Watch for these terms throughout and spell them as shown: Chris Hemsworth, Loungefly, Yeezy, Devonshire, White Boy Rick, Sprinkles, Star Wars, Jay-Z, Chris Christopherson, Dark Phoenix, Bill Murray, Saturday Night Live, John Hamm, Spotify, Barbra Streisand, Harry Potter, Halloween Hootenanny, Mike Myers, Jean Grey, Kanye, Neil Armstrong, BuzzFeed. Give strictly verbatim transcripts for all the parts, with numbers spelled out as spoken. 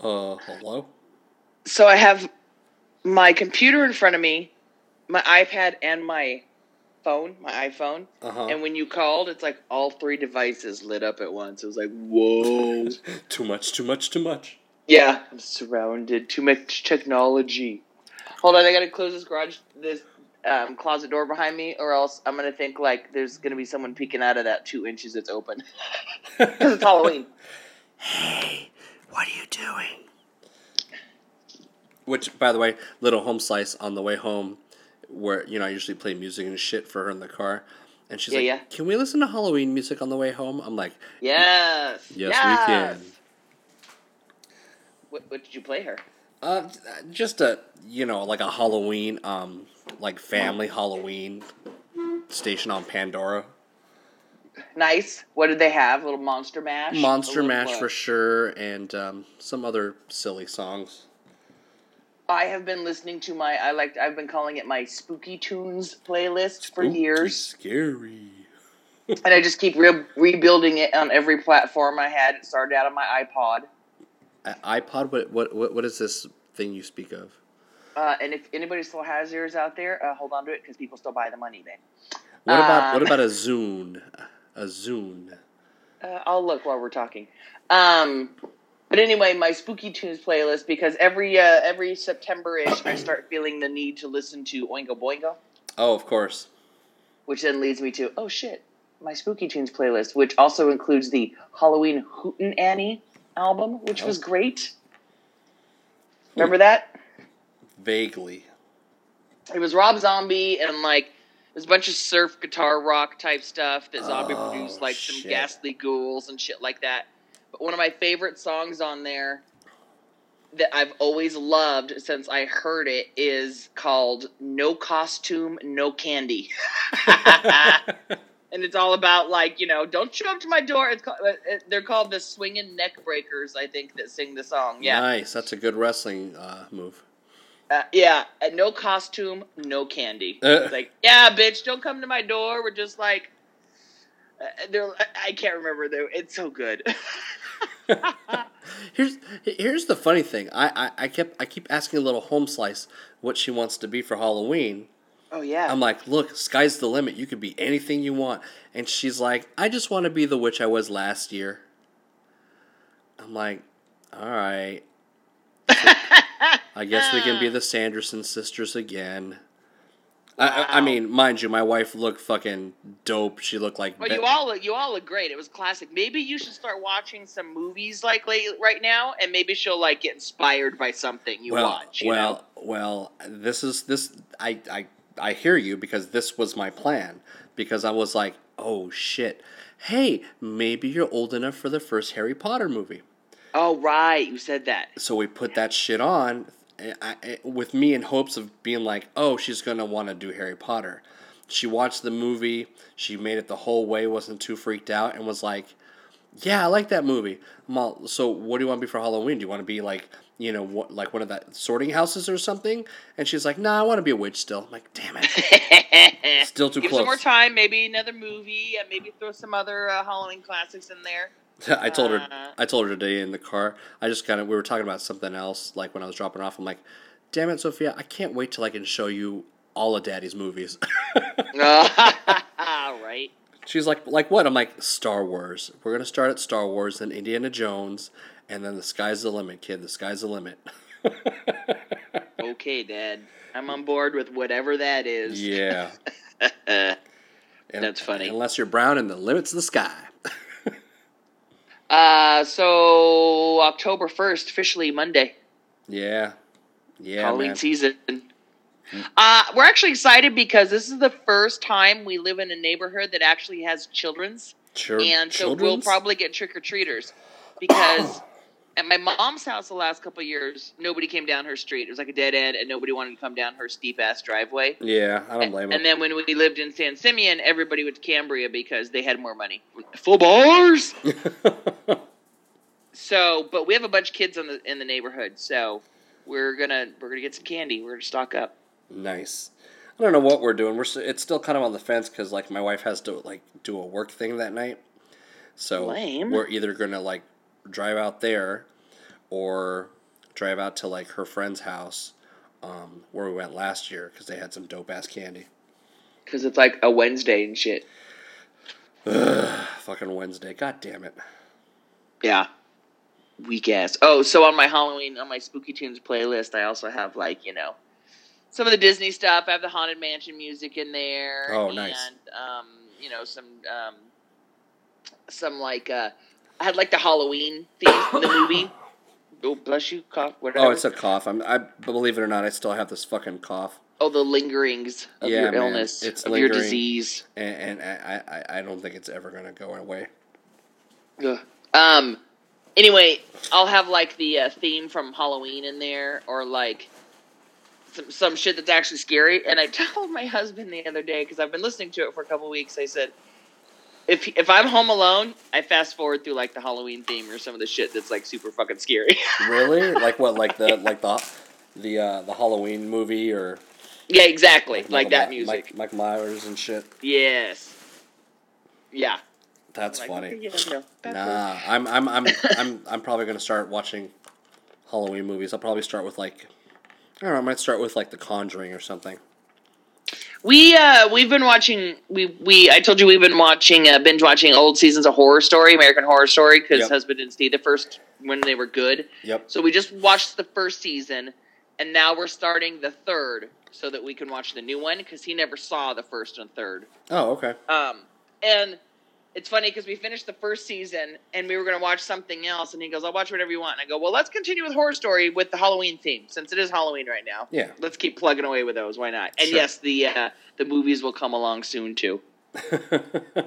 Uh, hello? So I have my computer in front of me, my iPad, and my phone, my iPhone. Uh-huh. And when you called, it's like all three devices lit up at once. It was like, whoa. Too much, too much, too much. Yeah, I'm surrounded. Too much technology. Hold on, I gotta close this garage, this um, closet door behind me, or else I'm gonna think like there's gonna be someone peeking out of that two inches that's open. Because it's Halloween. Hey, what are you doing? Which, by the way, little home slice on the way home, where, you know, I usually play music and shit for her in the car, and she's yeah, like, yeah. "Can we listen to Halloween music on the way home?" I'm like, "Yes, yes, yes. we can." What, what did you play her? Uh, just a, you know, like a Halloween, um, like family Halloween station on Pandora. Nice. What did they have? A little Monster Mash? Monster Mash for sure, and um, some other silly songs. I have been listening to my, I like, I've been calling it my Spooky Tunes playlist for years. Scary. And I just keep re- rebuilding it on every platform I had. It started out on my iPod. iPod? What what what is this thing you speak of? Uh, and if anybody still has yours out there, uh, hold on to it because people still buy them on eBay. What um, about what about a Zune? A Zune. Uh, I'll look while we're talking. Um, but anyway, my Spooky Tunes playlist, because every uh, every September-ish, I start feeling the need to listen to Oingo Boingo. Oh, of course. Which then leads me to, oh shit, my Spooky Tunes playlist, which also includes the Halloween Hootenanny album, which was great. Remember that? Vaguely. It was Rob Zombie and like it was a bunch of surf guitar rock type stuff that Zombie oh, produced, like shit. Some ghastly ghouls and shit like that. But one of my favorite songs on there that I've always loved since I heard it is called No Costume, No Candy. And it's all about, like, you know, don't show up to my door. It's called, it, they're called the Swinging Neck Breakers, I think, that sing the song. Yeah, nice. That's a good wrestling uh, move. Uh, yeah. No costume, no candy. Uh. It's like, yeah, bitch, don't come to my door. We're just like, uh, they're. I can't remember. Though. It's so good. here's here's the funny thing. I, I, I kept I keep asking Little Home Slice what she wants to be for Halloween. Oh, yeah. I'm like, look, sky's the limit. You could be anything you want. And she's like, I just want to be the witch I was last year. I'm like, all right. So I guess we can be the Sanderson sisters again. Wow. I, I mean, mind you, my wife looked fucking dope. She looked like... Well, be- you all look, you all look great. It was classic. Maybe you should start watching some movies like late, right now, and maybe she'll like get inspired by something you well, watch. You well, know? well, this is... this. I... I I hear you, because this was my plan, because I was like, oh shit, hey, maybe you're old enough for the first Harry Potter movie. Oh, right. You said that. So we put that shit on I, I, with me in hopes of being like, oh, she's going to want to do Harry Potter. She watched the movie. She made it the whole way. Wasn't too freaked out and was like, yeah, I like that movie. I'm all, so what do you want to be for Halloween? Do you want to be like, you know, what, like one of that sorting houses or something? And she's like, nah, I want to be a witch still. I'm like, damn it. Still too Give close. Give some more time. Maybe another movie. And maybe throw some other uh, Halloween classics in there. I told her uh, I told her today in the car. I just kind of, we were talking about something else, like when I was dropping off. I'm like, damn it, Sophia, I can't wait till I can show you all of Daddy's movies. Right. She's like, like what? I'm like, Star Wars. We're going to start at Star Wars, then Indiana Jones, and then the sky's the limit, kid. The sky's the limit. Okay, Dad. I'm on board with whatever that is. Yeah. That's and, funny. Unless you're brown and the limit's the sky. uh, So, October first, officially Monday. Yeah. Yeah, Halloween man. season. Uh, we're actually excited because this is the first time we live in a neighborhood that actually has children's. Sure. And so children's? We'll probably get trick-or-treaters because at my mom's house the last couple of years, nobody came down her street. It was like a dead end and nobody wanted to come down her steep-ass driveway. Yeah, I don't blame and, her. And then when we lived in San Simeon, everybody went to Cambria because they had more money. Full bars! So, but we have a bunch of kids in the, in the neighborhood, so we're gonna we're gonna get some candy. We're gonna stock up. Nice. I don't know what we're doing. We're it's still kind of on the fence because like my wife has to like do a work thing that night, so Lame. We're either gonna like drive out there, or drive out to like her friend's house um, where we went last year because they had some dope ass candy. Because it's like a Wednesday and shit. Ugh, fucking Wednesday. God damn it. Yeah. Weak ass. Oh, so on my Halloween, on my Spooky Tunes playlist, I also have like, you know, some of the Disney stuff. I have the Haunted Mansion music in there. Oh, and, nice. Um, you know, some, um, some like, uh, I had like the Halloween theme from the movie. Oh, bless you, cough, whatever. Oh, it's a cough. I'm, I believe it or not, I still have this fucking cough. Oh, the lingerings of yeah, your man. illness, it's of your disease. And, and I, I, I don't think it's ever going to go away. Ugh. Um. Anyway, I'll have, like, the uh, theme from Halloween in there, or, like, some, some shit that's actually scary. And I told my husband the other day, because I've been listening to it for a couple weeks, I said, if if I'm home alone, I fast forward through, like, the Halloween theme or some of the shit that's, like, super fucking scary. Really? Like what? Like the like the the uh, the Halloween movie or... Yeah, exactly. Like, like that music. Mike, Mike Myers and shit. Yes. Yeah. That's like, funny. Yeah, no, that's nah, it. I'm I'm I'm I'm I'm probably gonna start watching Halloween movies. I'll probably start with like I don't know, I might start with like The Conjuring or something. We uh we've been watching we we I told you we've been watching uh, binge watching old seasons of Horror Story, American Horror Story, because yep. husband didn't see the first when they were good. Yep. So we just watched the first season and now we're starting the third, so that we can watch the new one, because he never saw the first and third. Oh, okay. Um, and it's funny, because we finished the first season, and we were going to watch something else, and he goes, I'll watch whatever you want. And I go, well, let's continue with Horror Story with the Halloween theme, since it is Halloween right now. Yeah. Let's keep plugging away with those. Why not? And sure. yes, the uh, the movies will come along soon, too. I,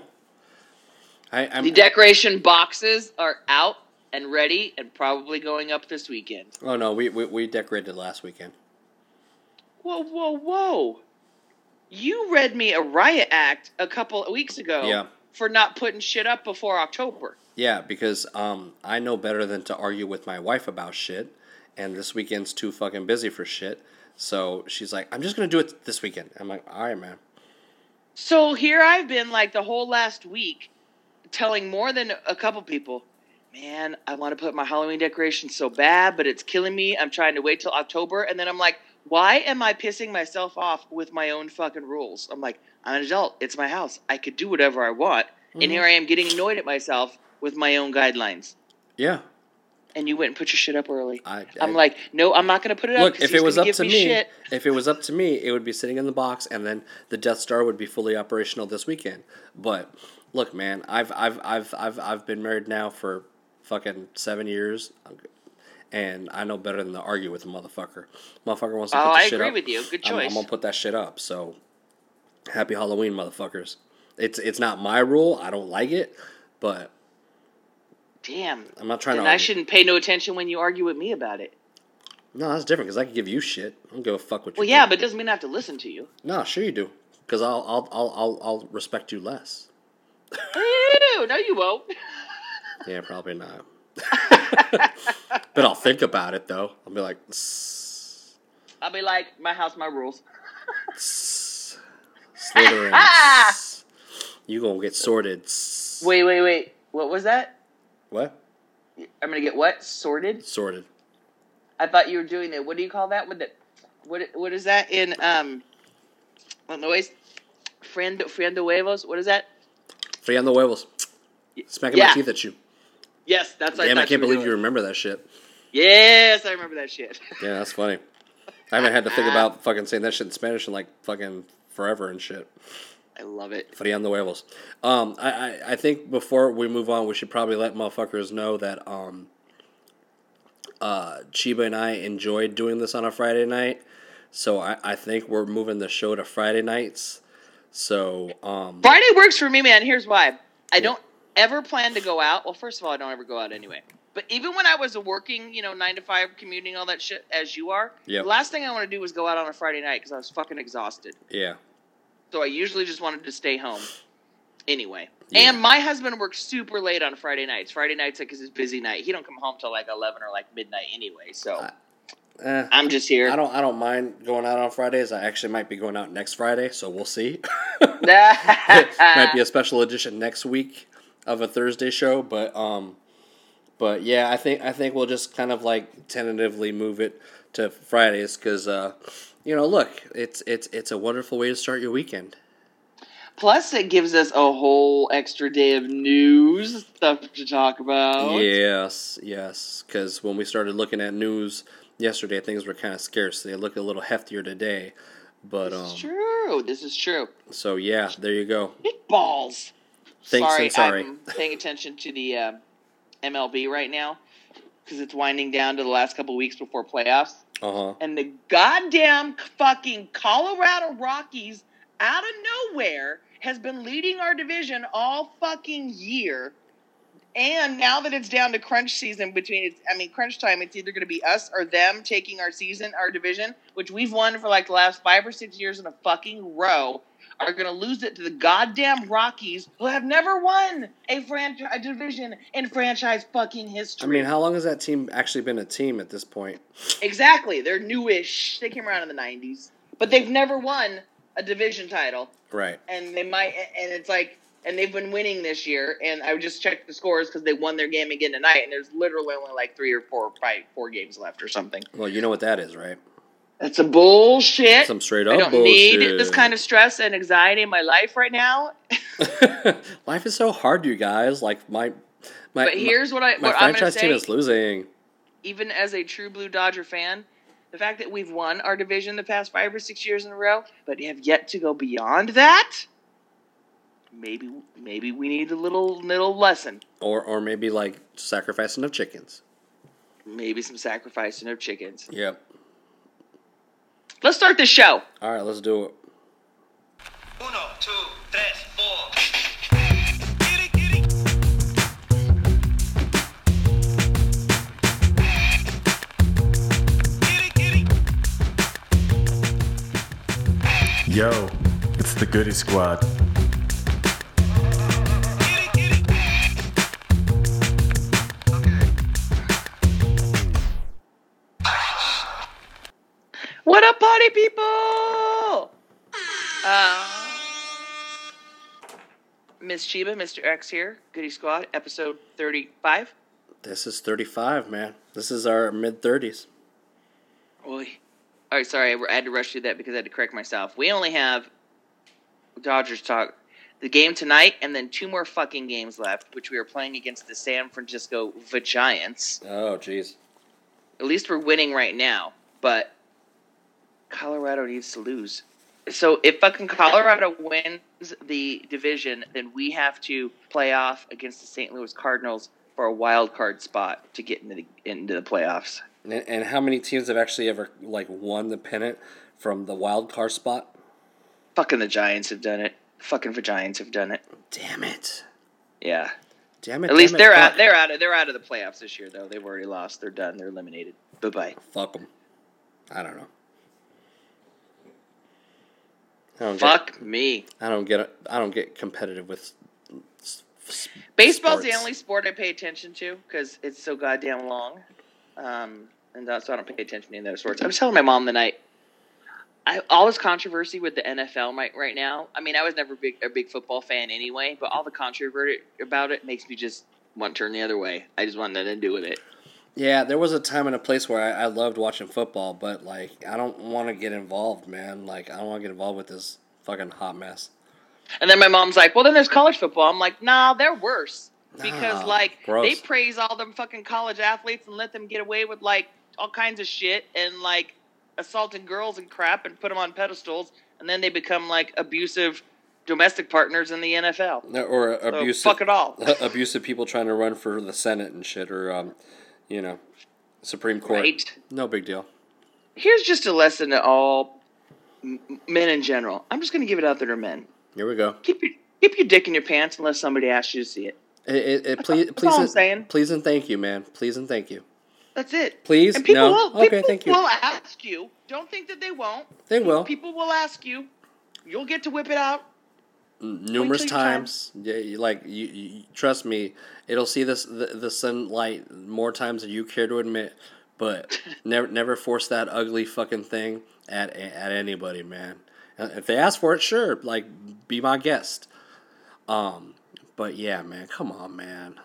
I'm... The decoration boxes are out and ready and probably going up this weekend. Oh, no, we, we, we decorated last weekend. Whoa, whoa, whoa. You read me a riot act a couple of weeks ago yeah. for not putting shit up before October. Yeah, because um, I know better than to argue with my wife about shit, and this weekend's too fucking busy for shit. So she's like, I'm just going to do it this weekend. I'm like, all right, man. So here I've been like the whole last week telling more than a couple people, man, I want to put my Halloween decorations so bad, but it's killing me. I'm trying to wait till October. And then I'm like, why am I pissing myself off with my own fucking rules? I'm like, I'm an adult. It's my house. I could do whatever I want. Mm-hmm. And here I am getting annoyed at myself with my own guidelines. Yeah. And you went and put your shit up early. I, I, I'm like, no, I'm not going to put it look, up. Look, if it was up to me, shit. if it was up to me, it would be sitting in the box, and then the Death Star would be fully operational this weekend. But look, man, I've I've I've I've I've been married now for fucking seven years. And I know better than to argue with a motherfucker. Motherfucker wants to oh, put the shit up. Oh, I agree with you. Good choice. I'm, I'm going to put that shit up. So, happy Halloween, motherfuckers. It's it's not my rule. I don't like it. But, damn. I'm not trying then to argue. I shouldn't pay no attention when you argue with me about it. No, that's different, because I can give you shit. I don't give a fuck what you Well, yeah, do. But it doesn't mean I have to listen to you. No, sure you do. Because I'll, I'll, I'll, I'll, I'll respect you less. Ew, no, you won't. Yeah, probably not. But I'll think about it though. I'll be like, Sss. I'll be like, my house, my rules. Slithering. You gonna get sorted. Sss. Wait, wait, wait. What was that? What? I'm gonna get what? Sorted? Sorted. I thought you were doing it. What do you call that? What? The, what? What is that in um? What noise? Friendo, friendo huevos. What is that? Friendo huevos. Smacking yeah. my teeth at you. Yes, that's what I thought. Damn, I can't believe you remember that shit. Yes, I remember that shit. Yeah, that's funny. I haven't had to think about fucking saying that shit in Spanish in like fucking forever and shit. I love it. Friando huevos. Um, I, I, I think before we move on, we should probably let motherfuckers know that um, uh, Chiba and I enjoyed doing this on a Friday night. So I, I think we're moving the show to Friday nights. So um, Friday works for me, man. Here's why. I don't... ever plan to go out? Well, first of all, I don't ever go out anyway. But even when I was working, you know, nine to five, commuting, all that shit, as you are, yep. the last thing I wanted to do was go out on a Friday night because I was fucking exhausted. Yeah. So I usually just wanted to stay home anyway. Yeah. And my husband works super late on Friday nights. Friday nights, like, is his busy night. He don't come home till like eleven or like midnight anyway. So uh, eh, I'm just here. I don't. I don't mind going out on Fridays. I actually might be going out next Friday, so we'll see. Might be a special edition next week of a Thursday show, but um, But yeah, I think I think we'll just kind of like tentatively move it to Fridays because, uh, you know, look, it's it's it's a wonderful way to start your weekend. Plus, it gives us a whole extra day of news stuff to talk about. Yes, yes, because when we started looking at news yesterday, things were kind of scarce. They look a little heftier today. But this um, is true. This is true. So yeah, there you go. Balls. Thanks, sorry, sorry, I'm paying attention to the uh, M L B right now because it's winding down to the last couple weeks before playoffs. Uh-huh. And the goddamn fucking Colorado Rockies out of nowhere has been leading our division all fucking year. And now that it's down to crunch season between it's, I mean, crunch time, it's either going to be us or them taking our season, our division, which we've won for like the last five or six years in a fucking row, are going to lose it to the goddamn Rockies, who have never won a, franchise, a division in franchise fucking history. I mean, how long has that team actually been a team at this point? Exactly. They're newish. They came around in the nineties. But they've never won a division title. Right. And they might, and it's like, and they've been winning this year, and I just checked the scores because they won their game again tonight, and there's literally only like three or four, probably four games left or something. Well, you know what that is, right? That's a bullshit. Some straight up bullshit. I don't bullshit. need this kind of stress and anxiety in my life right now. Life is so hard, you guys. Like my, my. But here's my, what I. My what franchise I'm say, team is losing. Even as a true blue Dodger fan, the fact that we've won our division the past five or six years in a row, but have yet to go beyond that. Maybe maybe we need a little little lesson. Or or maybe like sacrificing of chickens. Maybe some sacrificing of chickens. Yep. Let's start this show. All right, let's do it. Uno, two, tres, four. Yo, it's the Goody Squad. What up, party people? Uh, Miss Chiba, Mister X here. Goody Squad, episode thirty-five. This is thirty-five, man. This is our mid-thirties. Oy. All right, sorry. I had to rush through that because I had to correct myself. We only have Dodgers talk. The game tonight and then two more fucking games left, which we are playing against the San Francisco Giants. Oh, jeez. At least we're winning right now, but Colorado needs to lose. So if fucking Colorado wins the division, then we have to play off against the Saint Louis Cardinals for a wild card spot to get into the, into the playoffs. And, and how many teams have actually ever like won the pennant from the wild card spot? Fucking the Giants have done it. Fucking the Giants have done it. Damn it. Yeah. Damn it. At least they're out. They're out of. They're out of the playoffs this year, though. They've already lost. They're done. They're eliminated. Bye bye. Fuck them. I don't know. Fuck get, me. I don't get I don't get competitive with sports. Baseball's the only sport I pay attention to because it's so goddamn long. Um, and that's why I don't pay attention to any other sports. I was telling my mom the night, I, all this controversy with the N F L right, right now, I mean, I was never big, a big football fan anyway, but all the controversy about it makes me just want to turn the other way. I just want nothing to do with it. Yeah, there was a time and a place where I, I loved watching football, but, like, I don't want to get involved, man. Like, I don't want to get involved with this fucking hot mess. And then my mom's like, well, then there's college football. I'm like, nah, they're worse. Because, nah, like, gross. They praise all them fucking college athletes and let them get away with, like, all kinds of shit and, like, assaulting girls and crap and put them on pedestals. And then they become, like, abusive domestic partners in the N F L. Or so abusive. Fuck it all. Abusive people trying to run for the Senate and shit or, um... you know, Supreme Court. Right. No big deal. Here's just a lesson to all men in general. I'm just going to give it out there to men. Here we go. Keep your, keep your dick in your pants unless somebody asks you to see it. It, it, it please, that's please all I'm saying. Please and thank you, man. Please and thank you. That's it. Please. And people no. will, people okay, thank you. will ask you. Don't think that they won't. They will. People will ask you. You'll get to whip it out. Numerous times, yeah, like you, you, trust me, it'll see this the, the sunlight more times than you care to admit. But never, never force that ugly fucking thing at at anybody, man. If they ask for it, sure, like be my guest. Um, but yeah, man, come on, man.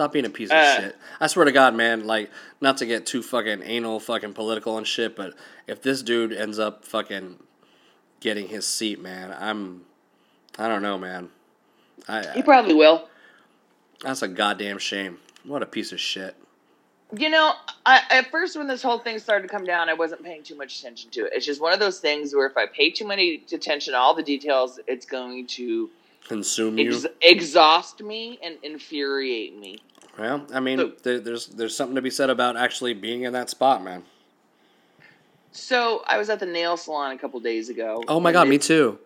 Stop being a piece of uh, shit. I swear to God, man, like, not to get too fucking anal, fucking political and shit, but if this dude ends up fucking getting his seat, man, I'm, I don't know, man. I, he probably I, will. That's a goddamn shame. What a piece of shit. You know, I, at first when this whole thing started to come down, I wasn't paying too much attention to it. It's just one of those things where if I pay too much attention to all the details, it's going to consume you, ex- exhaust me, and infuriate me. Well, I mean, so, there, there's there's something to be said about actually being in that spot, man. So I was at the nail salon a couple days ago. Oh my God, it, me too.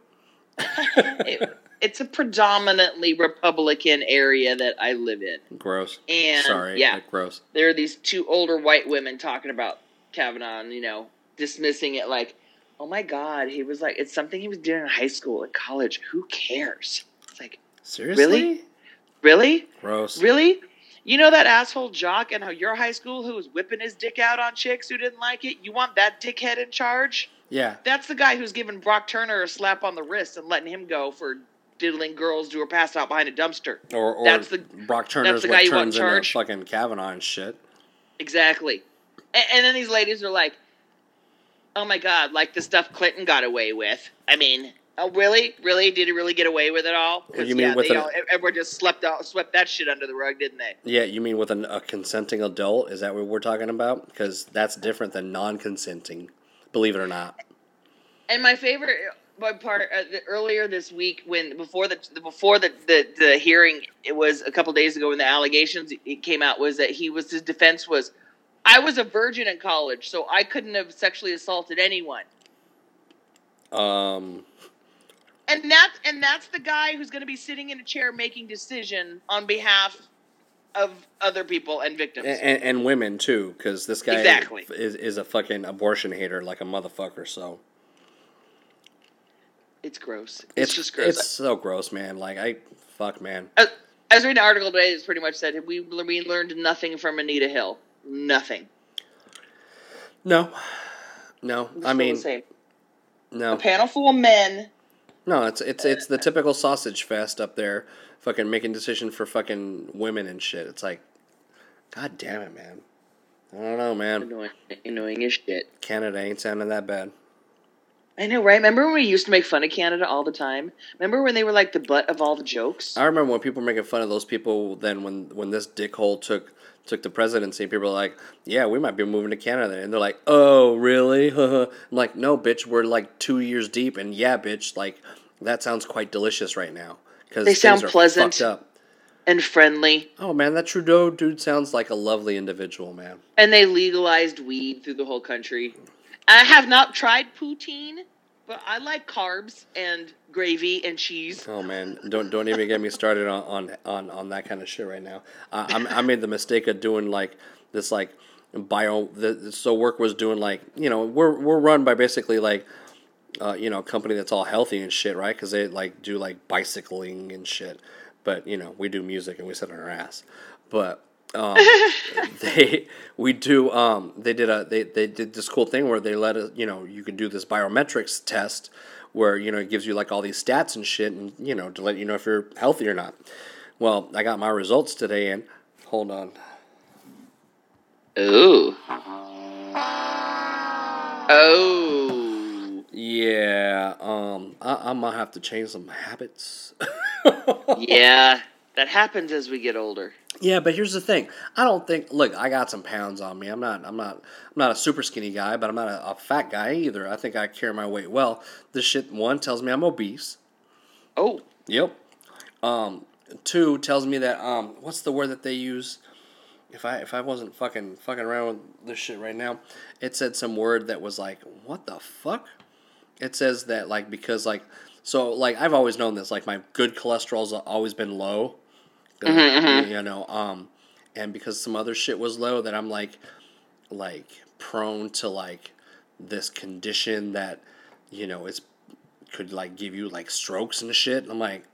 it, it's a predominantly Republican area that I live in. Gross. And sorry, yeah, gross. There are these two older white women talking about Kavanaugh, and, you know, dismissing it like, "Oh my God, he was like, it's something he was doing in high school, in college. Who cares?" It's like, seriously, really, really, gross, really. You know that asshole jock in your high school who was whipping his dick out on chicks who didn't like it? You want that dickhead in charge? Yeah. That's the guy who's giving Brock Turner a slap on the wrist and letting him go for diddling girls who are passed out behind a dumpster. Or, or that's the, Brock Turner's that's the guy what you turns want in into fucking Kavanaugh and shit. Exactly. And, and then these ladies are like, "Oh my God, like the stuff Clinton got away with. I mean, oh really? Really? Did he really get away with it all?" You mean yeah, with they an, all, everyone just slept out, swept that shit under the rug, didn't they? Yeah, you mean with an, a consenting adult? Is that what we're talking about? Because that's different than non-consenting. Believe it or not. And my favorite part uh, the, earlier this week, when before the before the, the, the hearing, it was a couple days ago when the allegations it came out was that he was his defense was, "I was a virgin in college, so I couldn't have sexually assaulted anyone." Um. And that and that's the guy who's going to be sitting in a chair making decision on behalf of other people and victims. And, and women, too, because this guy exactly. is, is a fucking abortion hater like a motherfucker, so. It's gross. It's, it's just gross. It's so gross, man. Like, I, fuck, man. I, I was reading an article today that's pretty much said, we, we learned nothing from Anita Hill. Nothing. No. No, I mean. No. A panel full of men. No, it's it's it's the typical sausage fest up there, fucking making decisions for fucking women and shit. It's like, God damn it, man. I don't know, man. Annoying, annoying as shit. Canada ain't sounding that bad. I know, right? Remember when we used to make fun of Canada all the time? Remember when they were like the butt of all the jokes? I remember when people were making fun of those people. Then when when this dickhole took took the presidency, people were like, "Yeah, we might be moving to Canada," and they're like, "Oh, really?" I'm like, "No, bitch, we're like two years deep, and yeah, bitch, like that sounds quite delicious right now because they sound pleasant up. and friendly." Oh man, that Trudeau dude sounds like a lovely individual, man. And they legalized weed through the whole country. I have not tried poutine, but I like carbs and gravy and cheese. Oh man, don't don't even get me started on, on, on, on that kind of shit right now. Uh, I I made the mistake of doing like this like bio. The, so work was doing like you know we're we're run by basically like uh, you know a company that's all healthy and shit, right? Because they like do like bicycling and shit, but you know we do music and we sit on our ass, but. Um, they, we do, um, they did a, they, they did this cool thing where they let us, you know, you could do this biometrics test where, you know, it gives you like all these stats and shit and, you know, to let you know if you're healthy or not. Well, I got my results today and hold on. Ooh. Oh. Yeah. Um, I, I might have to change some habits. Yeah. That happens as we get older. Yeah, but here's the thing. I don't think. Look, I got some pounds on me. I'm not. I'm not. I'm not a super skinny guy, but I'm not a, a fat guy either. I think I carry my weight well. This shit one tells me I'm obese. Oh. Yep. Um. Two tells me that. Um. What's the word that they use? If I if I wasn't fucking fucking around with this shit right now, it said some word that was like, what the fuck? It says that like because like so like I've always known this like my good cholesterol's always been low. Mm-hmm, mm-hmm. You know, um, and because some other shit was low, that I'm like, like prone to like this condition that, you know, it's could like give you like strokes and shit. And I'm like,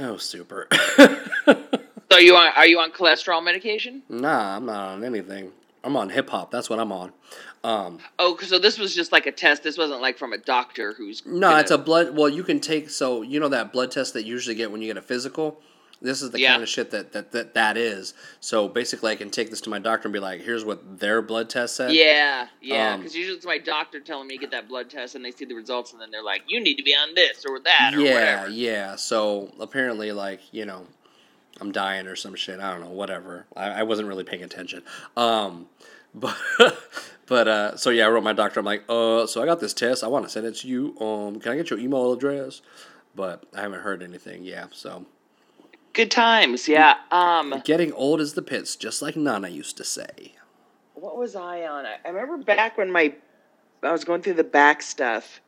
oh, super. So you on? Are you on cholesterol medication? Nah, I'm not on anything. I'm on hip hop. That's what I'm on. Um, oh, so this was just like a test. This wasn't like from a doctor who's no. Gonna... It's a blood. Well, you can take so you know that blood test that you usually get when you get a physical. This is the yeah. kind of shit that, that that that is. So basically, I can take this to my doctor and be like, "Here's what their blood test said." Yeah, yeah. Because um, usually it's my doctor telling me to get that blood test, and they see the results, and then they're like, "You need to be on this or that or yeah, whatever." Yeah, yeah. So apparently, like you know, I'm dying or some shit. I don't know. Whatever. I, I wasn't really paying attention. Um, but. But, uh, so yeah, I wrote my doctor, I'm like, uh, so I got this test, I want to send it to you, um, can I get your email address? But I haven't heard anything, yeah, so. Good times, yeah, um. Getting old is the pits, just like Nana used to say. What was I on? I remember back when my, I was going through the back stuff,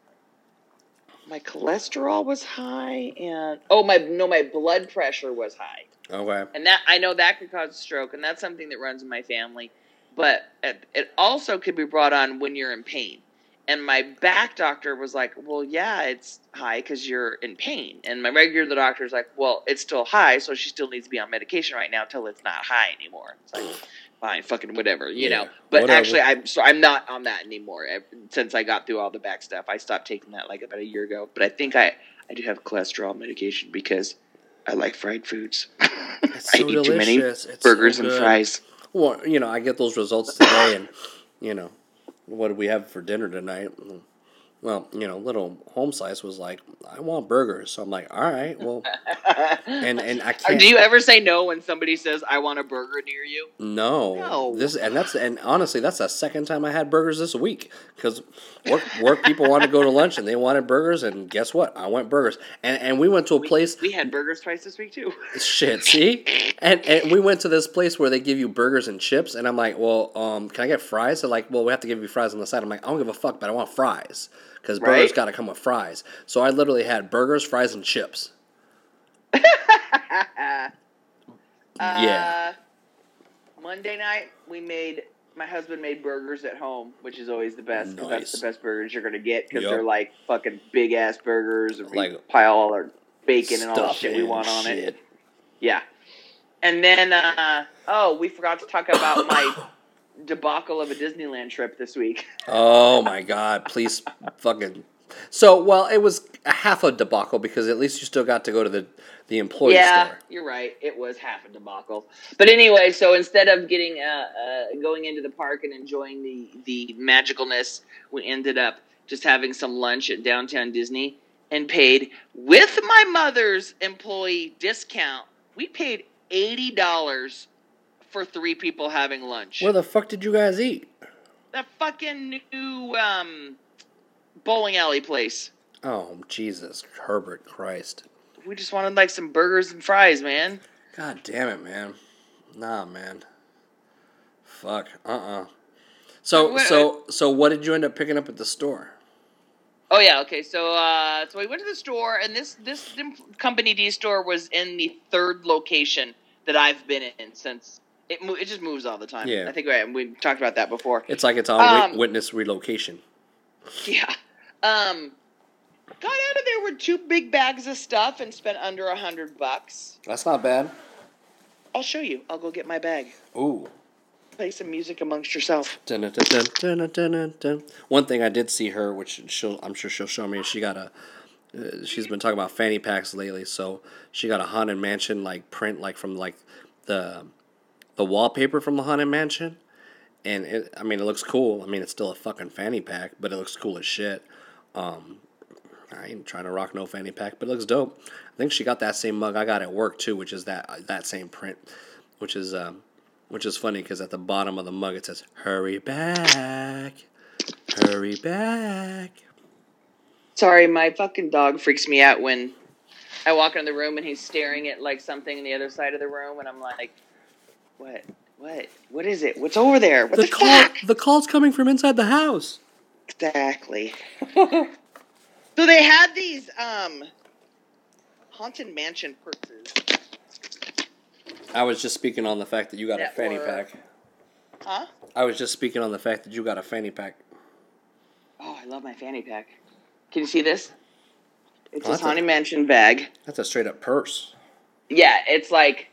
my cholesterol was high, and, oh, my, no, my blood pressure was high. Okay. And that, I know that could cause stroke, and that's something that runs in my family. But it also could be brought on when you're in pain. And my back doctor was like, well, yeah, it's high because you're in pain. And my regular doctor is like, well, it's still high, so she still needs to be on medication right now until it's not high anymore. It's like, fine, fucking whatever, you yeah, know. But whatever. Actually, I'm so I'm not on that anymore since I got through all the back stuff. I stopped taking that like about a year ago. But I think I, I do have cholesterol medication because I like fried foods. It's so I eat delicious. Too many it's burgers so and fries. Well, you know, I get those results today, and, you know, what did we have for dinner tonight? Well, you know, little home slice was like, I want burgers. So I'm like, all right, well, and, and I can't. Do you ever say no when somebody says, I want a burger near you? No. No. This, and, that's, and honestly, that's the second time I had burgers this week because work, work people wanted to go to lunch, and they wanted burgers, and guess what? I want burgers. And and we went to a we, place. We had burgers twice this week, too. Shit, see? And and we went to this place where they give you burgers and chips, and I'm like, well, um, can I get fries? They're like, well, we have to give you fries on the side. I'm like, I don't give a fuck, but I want fries. Because right? burgers got to come with fries. So I literally had burgers, fries, and chips. yeah. Uh, Monday night, we made, my husband made burgers at home, which is always the best. Nice. Because that's the best burgers you're going to get. Because yep. they're like fucking big-ass burgers. And we like, pile all our bacon and all the shit we want on shit. It. Yeah. And then, uh, oh, we forgot to talk about my... debacle of a Disneyland trip this week. Oh my god, please fucking. So, well, it was a half a debacle because at least you still got to go to the, the employee yeah, store. Yeah, you're right. It was half a debacle. But anyway, so instead of getting uh, uh, going into the park and enjoying the, the magicalness, we ended up just having some lunch at Downtown Disney and paid, with my mother's employee discount, we paid eighty dollars for three people having lunch. Where the fuck did you guys eat? That fucking new um, bowling alley place. Oh, Jesus. Herbert Christ. We just wanted, like, some burgers and fries, man. God damn it, man. Nah, man. Fuck. Uh-uh. So, wait, so, wait. so what did you end up picking up at the store? Oh, yeah, okay. So, uh, so we went to the store, and this, this Company D store was in the third location that I've been in since... It mo- it just moves all the time. Yeah. I think right, we talked about that before. It's like it's on um, wit- witness relocation. Yeah. Um, got out of there with two big bags of stuff and spent under a hundred bucks. That's not bad. I'll show you. I'll go get my bag. Ooh. Play some music amongst yourself. Dun, dun, dun, dun, dun, dun, dun. One thing I did see her, which she'll, I'm sure she'll show me, she got a... Uh, she's been talking about fanny packs lately, so she got a Haunted Mansion like print like from like the... the wallpaper from the Haunted Mansion, and it, I mean, it looks cool. I mean, it's still a fucking fanny pack, but it looks cool as shit. Um, I ain't trying to rock no fanny pack, but it looks dope. I think she got that same mug I got at work too, which is that that same print, which is um, which is funny because at the bottom of the mug it says "Hurry back, hurry back." Sorry, my fucking dog freaks me out when I walk in the room and he's staring at like something on the other side of the room, and I'm like. What? What? What is it? What's over there? What the, the call, fuck? The call's coming from inside the house. Exactly. So they had these um, Haunted Mansion purses. I was just speaking on the fact that you got that a fanny were... pack. Huh? I was just speaking on the fact that you got a fanny pack. Oh, I love my fanny pack. Can you see this? It's oh, a Haunted a, Mansion bag. That's a straight up purse. Yeah, it's like...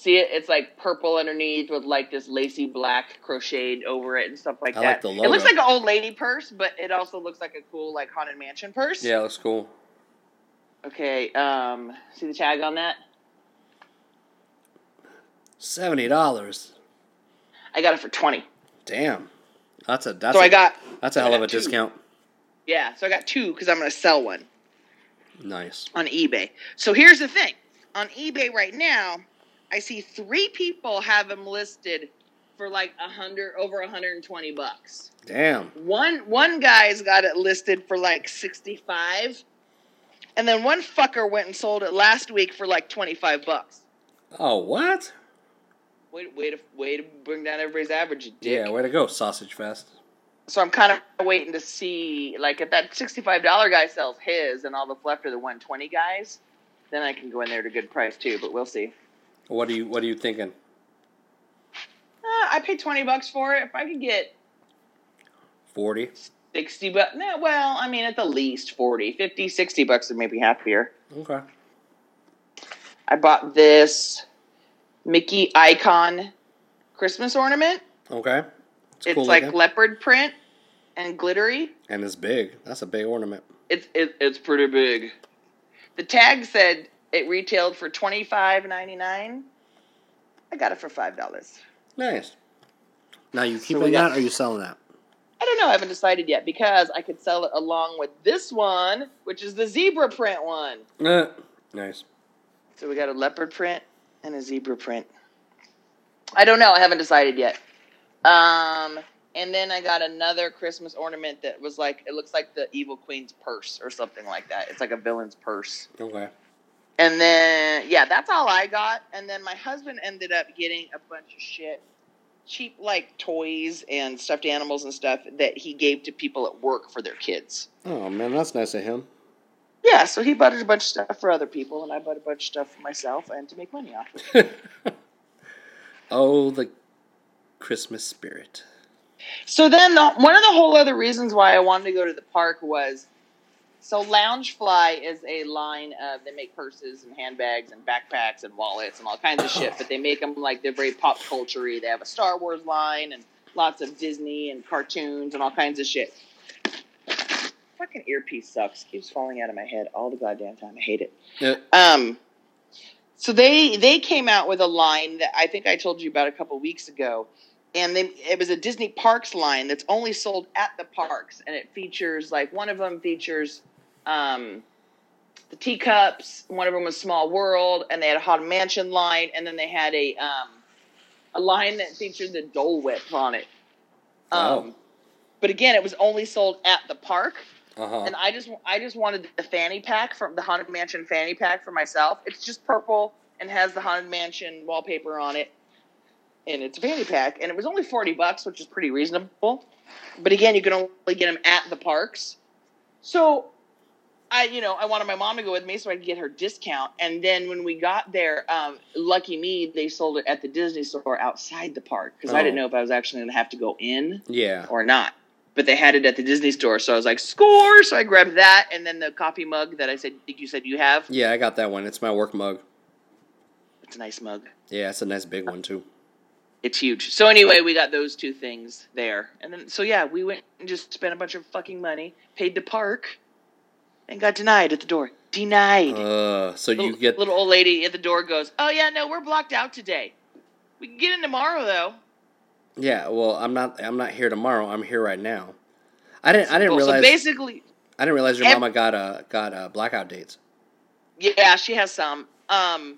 See it? It's like purple underneath with like this lacy black crocheted over it and stuff like I that. I like the logo. It looks like an old lady purse, but it also looks like a cool like Haunted Mansion purse. Yeah, it looks cool. Okay, um, see the tag on that? seventy dollars. I got it for twenty dollars. Damn. That's a that's so a, I got, that's a hell of a two. discount. Yeah, so I got two because I'm going to sell one. Nice. On eBay. So here's the thing. On eBay right now, I see three people have them listed for like a hundred over one hundred twenty bucks. Damn. One one guy's got it listed for like sixty-five. And then one fucker went and sold it last week for like twenty-five bucks. Oh, what? Way, way to way to bring down everybody's average, you dick. Yeah, way to go, Sausage Fest. So I'm kind of waiting to see, like, if that sixty-five dollars guy sells his and all that's left are the one hundred twenty guys, then I can go in there at a good price too. But we'll see. What are you What are you thinking? Uh, I paid twenty bucks for it. If I could get forty, sixty bucks. No, well, I mean, at the least forty, fifty, sixty bucks would make me happier. Okay. I bought this Mickey icon Christmas ornament. Okay. It's, it's cool like looking. Leopard print and glittery. And it's big. That's a big ornament. It's it, it's pretty big. The tag said it retailed for twenty-five ninety-nine. I got it for five dollars. Nice. Now, you keeping so that or are you selling that? I don't know. I haven't decided yet because I could sell it along with this one, which is the zebra print one. Uh, nice. So we got a leopard print and a zebra print. I don't know. I haven't decided yet. Um, and then I got another Christmas ornament that was like, it looks like the Evil Queen's purse or something like that. It's like a villain's purse. Okay. And then, yeah, that's all I got. And then my husband ended up getting a bunch of shit, cheap, like, toys and stuffed animals and stuff that he gave to people at work for their kids. Oh, man, that's nice of him. Yeah, so he bought a bunch of stuff for other people, and I bought a bunch of stuff for myself and to make money off of it. Oh, the Christmas spirit. So then the, one of the whole other reasons why I wanted to go to the park was, so Loungefly is a line of, they make purses and handbags and backpacks and wallets and all kinds of shit, but they make them like, they're very pop culture-y. They have a Star Wars line and lots of Disney and cartoons and all kinds of shit. Fucking earpiece sucks. Keeps falling out of my head all the goddamn time. I hate it. Yep. Um, so they they came out with a line that I think I told you about a couple weeks ago. And they, it was a Disney Parks line that's only sold at the parks. And it features, like, one of them features um, the teacups. One of them was Small World. And they had a Haunted Mansion line. And then they had a um, a line that featured the Dole Whip on it. Um, wow. But, again, it was only sold at the park. Uh-huh. And I just I just wanted the fanny pack, from the Haunted Mansion fanny pack for myself. It's just purple and has the Haunted Mansion wallpaper on it. And it's a fanny pack, and it was only forty bucks, which is pretty reasonable. But again, you can only get them at the parks. So, I, you know, I wanted my mom to go with me so I could get her discount. And then when we got there, um, lucky me, they sold it at the Disney store outside the park because oh. I didn't know if I was actually going to have to go in, yeah, or not. But they had it at the Disney store, so I was like, score! So I grabbed that, and then the coffee mug that I said, you said you have. Yeah, I got that one. It's my work mug. It's a nice mug. Yeah, it's a nice big one too. It's huge. So anyway, we got those two things there. And then, so yeah, we went and just spent a bunch of fucking money, paid to park, and got denied at the door. Denied. Uh, so little, you get... Little old lady at the door goes, oh yeah, no, we're blocked out today. We can get in tomorrow, though. Yeah, well, I'm not I'm not here tomorrow. I'm here right now. I didn't I didn't well, realize... So basically... I didn't realize your every, mama got, uh, got uh, blackout dates. Yeah, she has some. Um...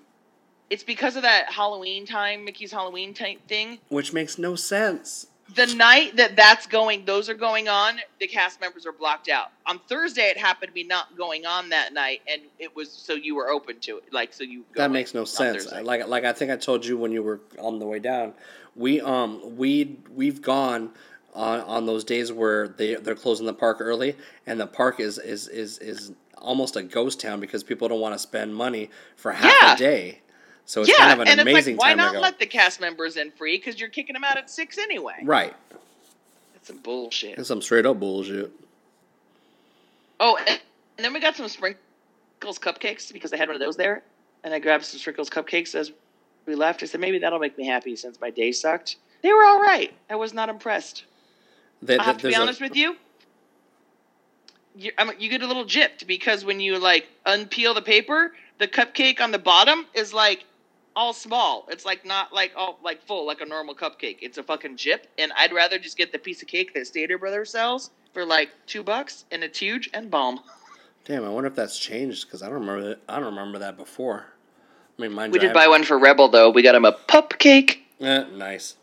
It's because of that Halloween time, Mickey's Halloween type thing. Which makes no sense. The night that that's going, those are going on, the cast members are blocked out. On Thursday, it happened to be not going on that night, and it was, so you were open to it. Like, so you go that makes no sense. Thursday. Like, like I think I told you when you were on the way down, we, um, we, we've gone on, on those days where they, they're closing the park early, and the park is, is, is, is almost a ghost town because people don't want to spend money for half yeah. a day. So it's yeah, kind of an amazing like, time to go. Yeah, and it's like, why not let the cast members in free? Because you're kicking them out at six anyway. Right. That's some bullshit. That's some straight-up bullshit. Oh, and then we got some Sprinkles cupcakes because they had one of those there. And I grabbed some Sprinkles cupcakes as we left. I said, maybe that'll make me happy since my day sucked. They were all right. I was not impressed. That, that, I have to be honest a... with you. You, I mean, you get a little gypped because when you, like, unpeel the paper, the cupcake on the bottom is, like, all small. It's like not like all like full like a normal cupcake. It's a fucking jip, and I'd rather just get the piece of cake that Stater Brothers sells for like two bucks, and it's huge and bomb. Damn, I wonder if that's changed because I don't remember. That, I don't remember that before. I mean, mind we you, did I buy one for Rebel though. We got him a pup cake. Eh, nice.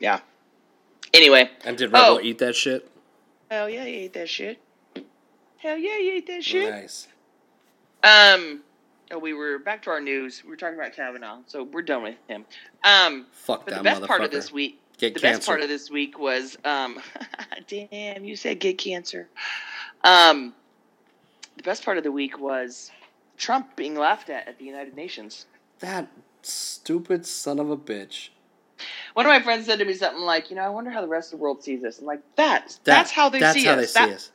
Yeah. Anyway. And did Rebel oh. eat that shit? Hell yeah, he ate that shit. Hell yeah, he ate that shit. Nice. Um. Oh, we were back to our news. We were talking about Kavanaugh, so we're done with him. Um, Fuck that motherfucker. The best part of this week. Get the cancer. best part of this week was, um, damn, you said get cancer. Um, the best part of the week was Trump being laughed at at the United Nations. That stupid son of a bitch. One of my friends said to me something like, "You know, I wonder how the rest of the world sees us." I'm like, that, that that's how they that's see how us. That's how they see us.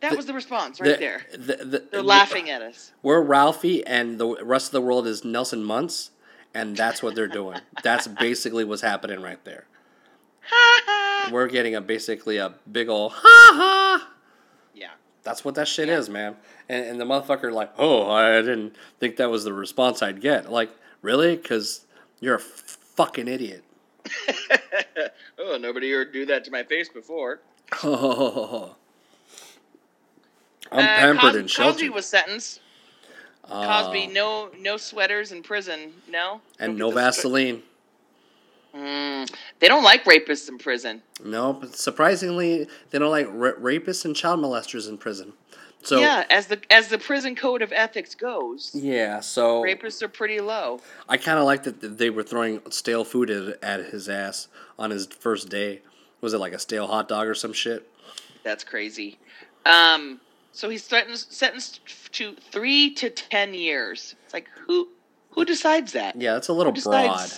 That the, was the response right the, there. The, the, They're laughing at us. We're Ralphie, and the rest of the world is Nelson Muntz, and that's what they're doing. That's basically what's happening right there. We're getting a basically a big old ha-ha. Yeah. That's what that shit yeah. is, man. And, and the motherfucker like, oh, I didn't think that was the response I'd get. Like, really? Because you're a f- fucking idiot. Oh, nobody ever do that to my face before. Oh, I'm pampered uh, Cos- and sheltered. Cosby was sentenced. Uh, Cosby, no no sweaters in prison, no? And no Vaseline. Mm, they don't like rapists in prison. No, but surprisingly, they don't like ra- rapists and child molesters in prison. So yeah, as the as the prison code of ethics goes. Yeah, so rapists are pretty low. I kind of like that they were throwing stale food at, at his ass on his first day. Was it like a stale hot dog or some shit? That's crazy. Um... So he's sentenced sentenced to three to ten years. It's like who who decides that? Yeah, that's a little broad.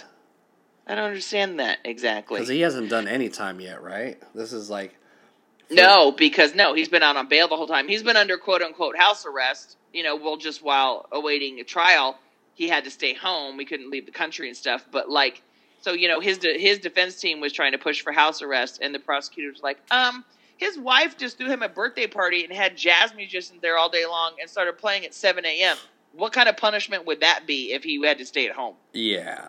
I don't understand that exactly. Because he hasn't done any time yet, right? This is like for... no, because no, he's been out on bail the whole time. He's been under quote unquote house arrest. You know, well, just while awaiting a trial, he had to stay home. He couldn't leave the country and stuff. But like, so you know, his de- his defense team was trying to push for house arrest, and the prosecutor's like, um. his wife just threw him a birthday party and had jazz musicians there all day long and started playing at seven a.m. What kind of punishment would that be if he had to stay at home? Yeah.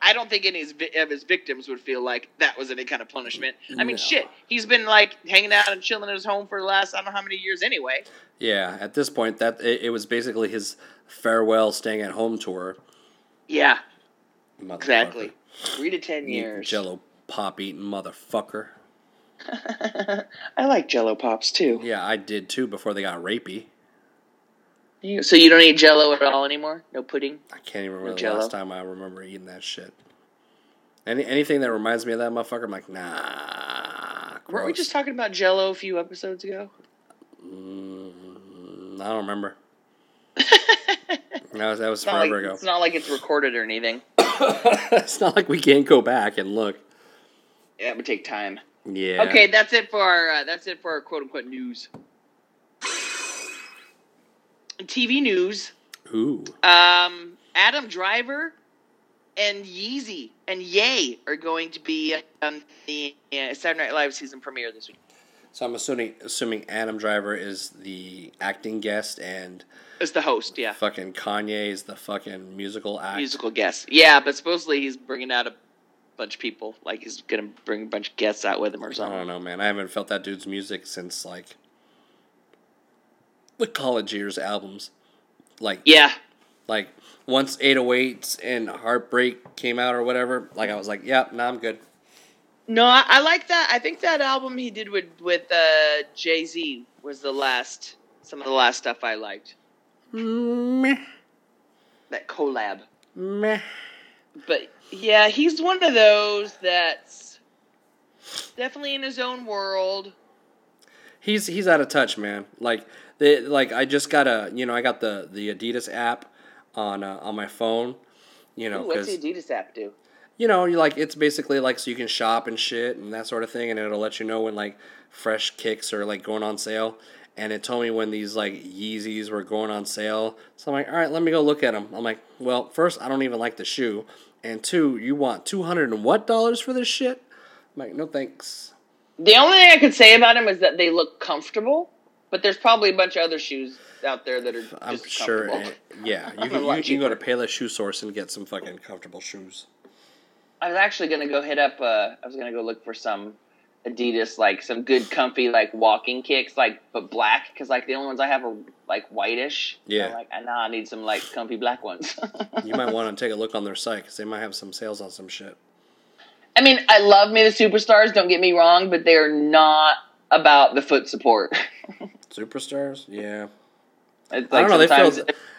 I don't think any of his victims would feel like that was any kind of punishment. I mean, no. shit. He's been, like, hanging out and chilling at his home for the last I don't know how many years anyway. Yeah, at this point, that it, it was basically his farewell staying at home tour. Yeah. Exactly. Three to ten years. Jello pop-eating motherfucker. I like Jell-O Pops, too. Yeah, I did, too, before they got rapey. You, so you don't eat Jell-O at all anymore? No pudding? I can't even remember no the Jell-O. Last time I remember eating that shit. Any Anything that reminds me of that motherfucker, I'm like, nah. Gross. Weren't we just talking about Jell-O a few episodes ago? Mm, I don't remember. No, that was forever like, ago. It's not like it's recorded or anything. It's not like we can't go back and look. Yeah, it would take time. Yeah. Okay, that's it for our, uh, that's it for our quote-unquote news. T V news. Ooh. Um, Adam Driver and Yeezy and Ye are going to be on the uh, Saturday Night Live season premiere this week. So I'm assuming assuming Adam Driver is the acting guest and... Is the host, yeah. Fucking Kanye is the fucking musical act. Musical guest. Yeah, but supposedly he's bringing out a... bunch of people, like he's gonna bring a bunch of guests out with him or something. I don't know, man. I haven't felt that dude's music since like the college years albums. Like yeah, like once eight oh eights and Heartbreak came out or whatever. Like I was like, yeah, nah, I'm good. No, I, I like that. I think that album he did with with uh, Jay-Z was the last, some of the last stuff I liked. Meh. That collab. Meh. But yeah, he's one of those that's definitely in his own world. He's he's out of touch, man. Like they, like I just got a you know I got the, the Adidas app on uh, on my phone. You know, Ooh, what's the Adidas app do? You know, you like it's basically like so you can shop and shit and that sort of thing, and it'll let you know when like fresh kicks are like going on sale. And it told me when these, like, Yeezys were going on sale. So I'm like, all right, let me go look at them. I'm like, well, first, I don't even like the shoe. And two, you want two hundred and what dollars for this shit? I'm like, no thanks. The only thing I could say about them is that they look comfortable. But there's probably a bunch of other shoes out there that are just I'm sure, it, yeah. You can, you, you can go to Payless Shoe Source and get some fucking comfortable shoes. I was actually going to go hit up, uh, I was going to go look for some Adidas, like, some good, comfy, like, walking kicks, like, but black, because, like, the only ones I have are, like, whitish. Yeah. I'm like, nah, I need some, like, comfy black ones. You might want to take a look on their site, because they might have some sales on some shit. I mean, I love me the Superstars, don't get me wrong, but they're not about the foot support. Superstars? Yeah. It's like I don't know, they feel...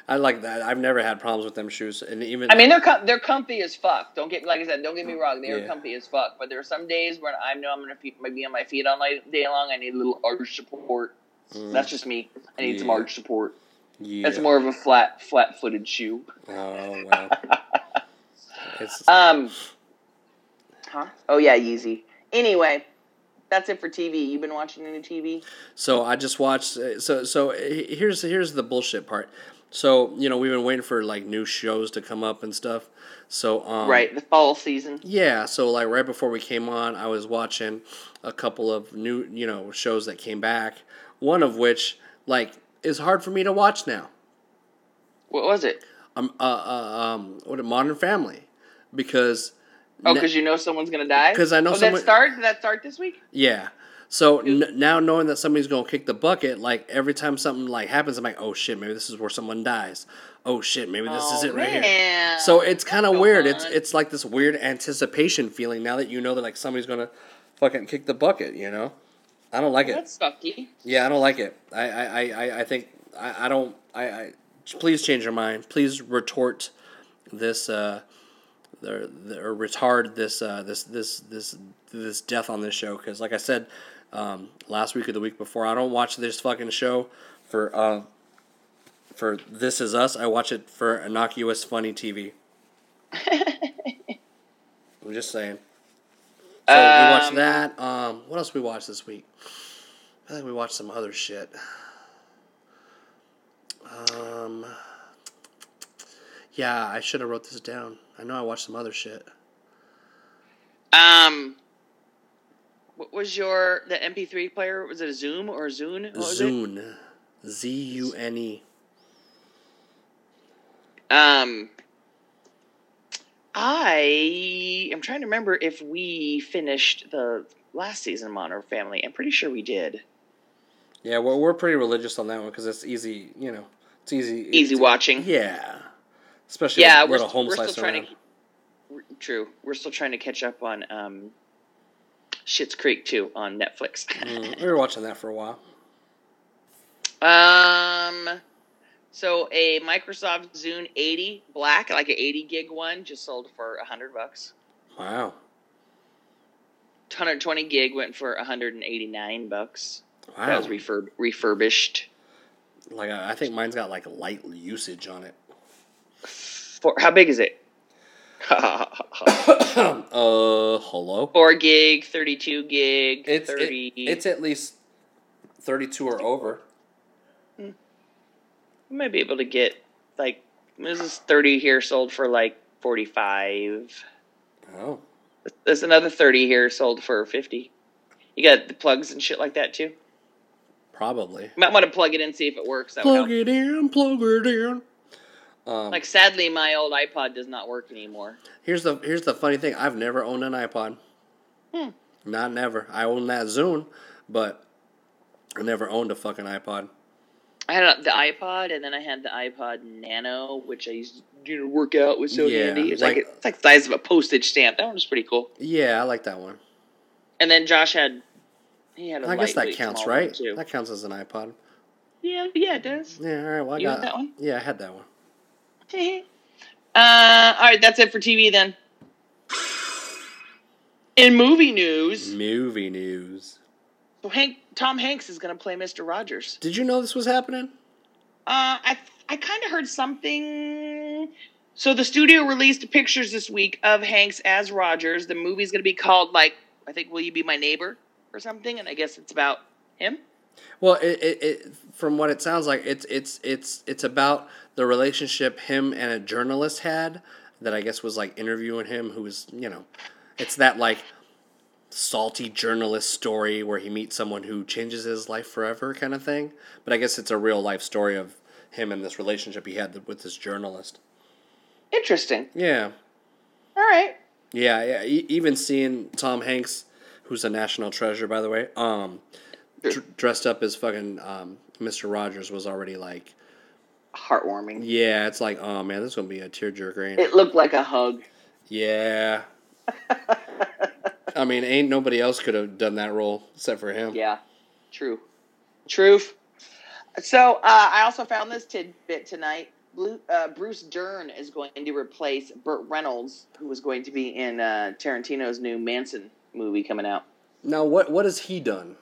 I like that. I've never had problems with them shoes, and even I mean they're com- they're comfy as fuck. Don't get like I said. Don't get me wrong. They're yeah. comfy as fuck. But there are some days when I know I'm gonna be, be on my feet all night, day long. I need a little arch support. Mm. That's just me. I need yeah. some arch support. Yeah. That's more of a flat flat footed shoe. Oh wow. It's... Um. Huh? Oh yeah, Yeezy. Anyway. That's it for T V. You've been watching any T V? So I just watched. So so here's here's the bullshit part. So you know we've been waiting for like new shows to come up and stuff. So um, right, the fall season. Yeah. So like right before we came on, I was watching a couple of new you know shows that came back. One of which like is hard for me to watch now. What was it? Um uh, uh um what a Modern Family, because. Oh, because you know someone's going to die? Because I know oh, someone... Did that start? Did that start this week? Yeah. So n- now knowing that somebody's going to kick the bucket, like every time something like happens, I'm like, oh shit, maybe this is where someone dies. Oh shit, maybe this oh, is it right man. Here. So it's kind of weird. On. It's it's like this weird anticipation feeling now that you know that like somebody's going to fucking kick the bucket, you know? I don't like well, it. That's sucky. Yeah, I don't like it. I I, I, I think I, I don't... I, I Please change your mind. Please retort this... uh Or, or retard this uh, this this this this death on this show because, like I said, um, last week or the week before, I don't watch this fucking show for uh, for This Is Us. I watch it for innocuous, funny T V. I'm just saying. So um, we watched that. Um, what else did we watch this week? I think we watched some other shit. Um. Yeah, I should have wrote this down. I know I watched some other shit. Um, what was your the M P three player? Was it a Zoom or a Zune? What Zune, was it? Z U N E. Um, I am trying to remember if we finished the last season of Modern Family. I'm pretty sure we did. Yeah, well, we're pretty religious on that one because it's easy. You know, it's easy. Easy it's, watching. Yeah. Especially yeah, with, we're, with a home we're still trying around. to. True, we're still trying to catch up on um, Schitt's Creek too on Netflix. mm, we were watching that for a while. Um, so a Microsoft Zune eighty black, like an eighty gig one, just sold for a hundred bucks. Wow. one hundred twenty gig went for one hundred eighty-nine bucks. Wow. That was refurb refurbished. Like I think mine's got like light usage on it. Four, how big is it? uh, hello? four gig, thirty-two gig, it's, thirty. It, it's at least thirty-two or over. I might be able to get, like, this is thirty here sold for, like, forty-five. Oh. There's another thirty here sold for fifty. You got the plugs and shit like that, too? Probably. You might want to plug it in, see if it works. That plug it in, plug it in. Um, like sadly, my old iPod does not work anymore. Here's the here's the funny thing: I've never owned an iPod. Hmm. Not never. I own that Zune, but I never owned a fucking iPod. I had the iPod, and then I had the iPod Nano, which I used to work out with so yeah, handy. It's like, like it's like the size of a postage stamp. That one was pretty cool. Yeah, I like that one. And then Josh had he had. A I guess that counts, right? That counts as an iPod. Yeah, yeah, it does. Yeah, all right. Well, I you got had that one. Yeah, I had that one. uh, all right, that's it for T V then. In movie news, movie news. So Hank, Tom Hanks is going to play Mister Rogers. Did you know this was happening? Uh, I I kind of heard something. So the studio released pictures this week of Hanks as Rogers. The movie's going to be called like I think "Will You Be My Neighbor" or something, and I guess it's about him. Well, it, it it from what it sounds like, it's it's it's it's about the relationship him and a journalist had that I guess was like interviewing him, who was you know, it's that like salty journalist story where he meets someone who changes his life forever kind of thing. But I guess it's a real life story of him and this relationship he had with this journalist. Interesting. Yeah. All right. Yeah, yeah. E- even seeing Tom Hanks, who's a national treasure, by the way, um, dr- dressed up as fucking um, Mister Rogers was already like... heartwarming. Yeah, it's like, oh man, this is going to be a tearjerker. Ain't it? It looked like a hug. Yeah. I mean, ain't nobody else could have done that role except for him. Yeah, true. Truth. So, uh, I also found this tidbit tonight. Blue, uh, Bruce Dern is going to replace Burt Reynolds, who was going to be in uh, Tarantino's new Manson movie coming out. Now, what, what has he done?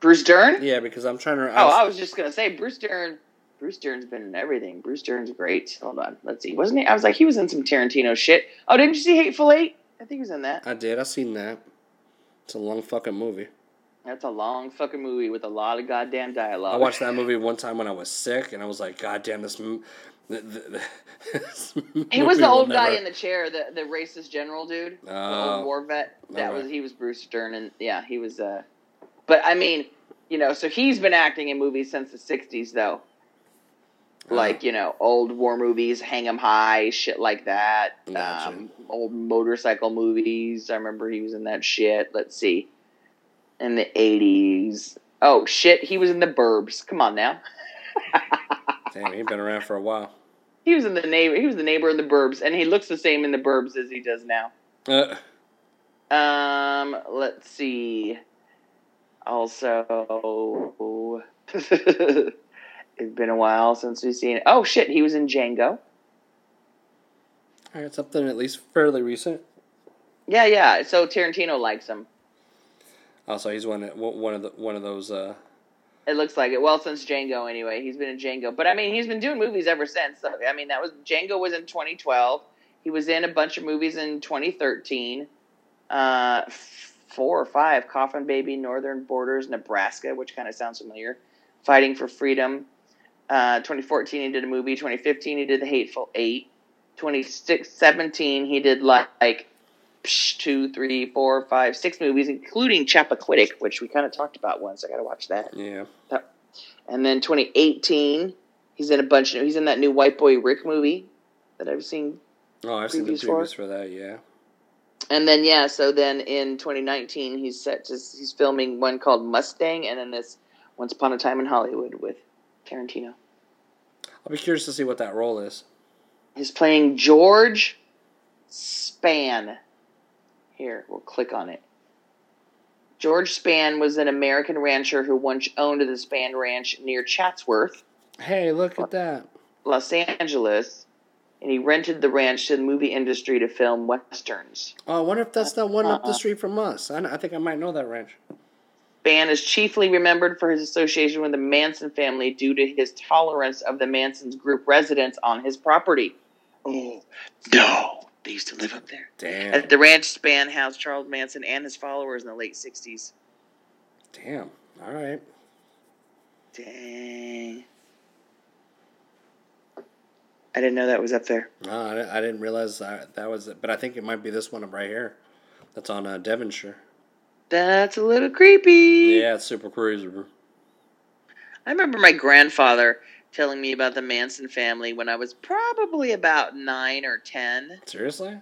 Bruce Dern? Yeah, because I'm trying to... I oh, was... I was just going to say, Bruce Dern... Bruce Dern's been in everything. Bruce Dern's great. Hold on. Let's see. Wasn't he? I was like, he was in some Tarantino shit. Oh, didn't you see Hateful Eight? I think he was in that. I did. I seen that. It's a long fucking movie. That's a long fucking movie with a lot of goddamn dialogue. I watched that movie one time when I was sick, and I was like, goddamn, this movie. He was the old guy never... in the chair, the, the racist general dude. Oh. The old war vet. That right. was, he was Bruce Dern, and yeah, he was, uh, but I mean, you know, so he's been acting in movies since the sixties, though. Like, you know, old war movies, Hang 'em High, shit like that. Gotcha. Um, old motorcycle movies. I remember he was in that shit. Let's see. In the eighties. Oh, shit. He was in The Burbs. Come on now. Damn, he's been around for a while. He was in the neighbor. He was the neighbor in The Burbs, and he looks the same in The Burbs as he does now. Uh. Um. Let's see. Also... It's been a while since we've seen it. Oh, shit, he was in Django. All right, something at least fairly recent. Yeah, yeah, so Tarantino likes him. Also, he's one of, one of, the, one of those... Uh... It looks like it. Well, since Django, anyway. He's been in Django. But, I mean, he's been doing movies ever since. So, I mean, that was Django was in twenty twelve. He was in a bunch of movies in twenty thirteen. Uh, four or five. Coffin Baby, Northern Borders, Nebraska, which kind of sounds familiar. Fighting for Freedom. Uh, twenty fourteen, he did a movie. twenty fifteen, he did The Hateful Eight. twenty seventeen, he did like, like psh, two, three, four, five, six movies, including Chappaquiddick, which we kind of talked about once. I got to watch that. Yeah. And then twenty eighteen, he's in a bunch of. He's in that new White Boy Rick movie that I've seen. Oh, I've seen the previews for that. Yeah. And then yeah, so then in twenty nineteen, he's set to he's filming one called Mustang, and then this Once Upon a Time in Hollywood with Tarantino. I'll be curious to see what that role is. He's playing George Spann. Here, we'll click on it. George Spann was an American rancher who once owned the Spann Ranch near Chatsworth. Hey, look at that. Los Angeles. And he rented the ranch to the movie industry to film westerns. Oh, I wonder if that's the one uh-uh. up the street from us. I, I think I might know that ranch. Spann is chiefly remembered for his association with the Manson family due to his tolerance of the Manson's group residents on his property. Oh, no. They used to live up there. Damn. At the ranch, Spann housed Charles Manson and his followers in the late sixties. Damn. All right. Dang. I didn't know that was up there. No, I didn't realize that, that was it. But I think it might be this one right here. That's on uh, Devonshire. That's a little creepy. Yeah, it's super crazy. I remember my grandfather telling me about the Manson family when I was probably about nine or ten. Seriously?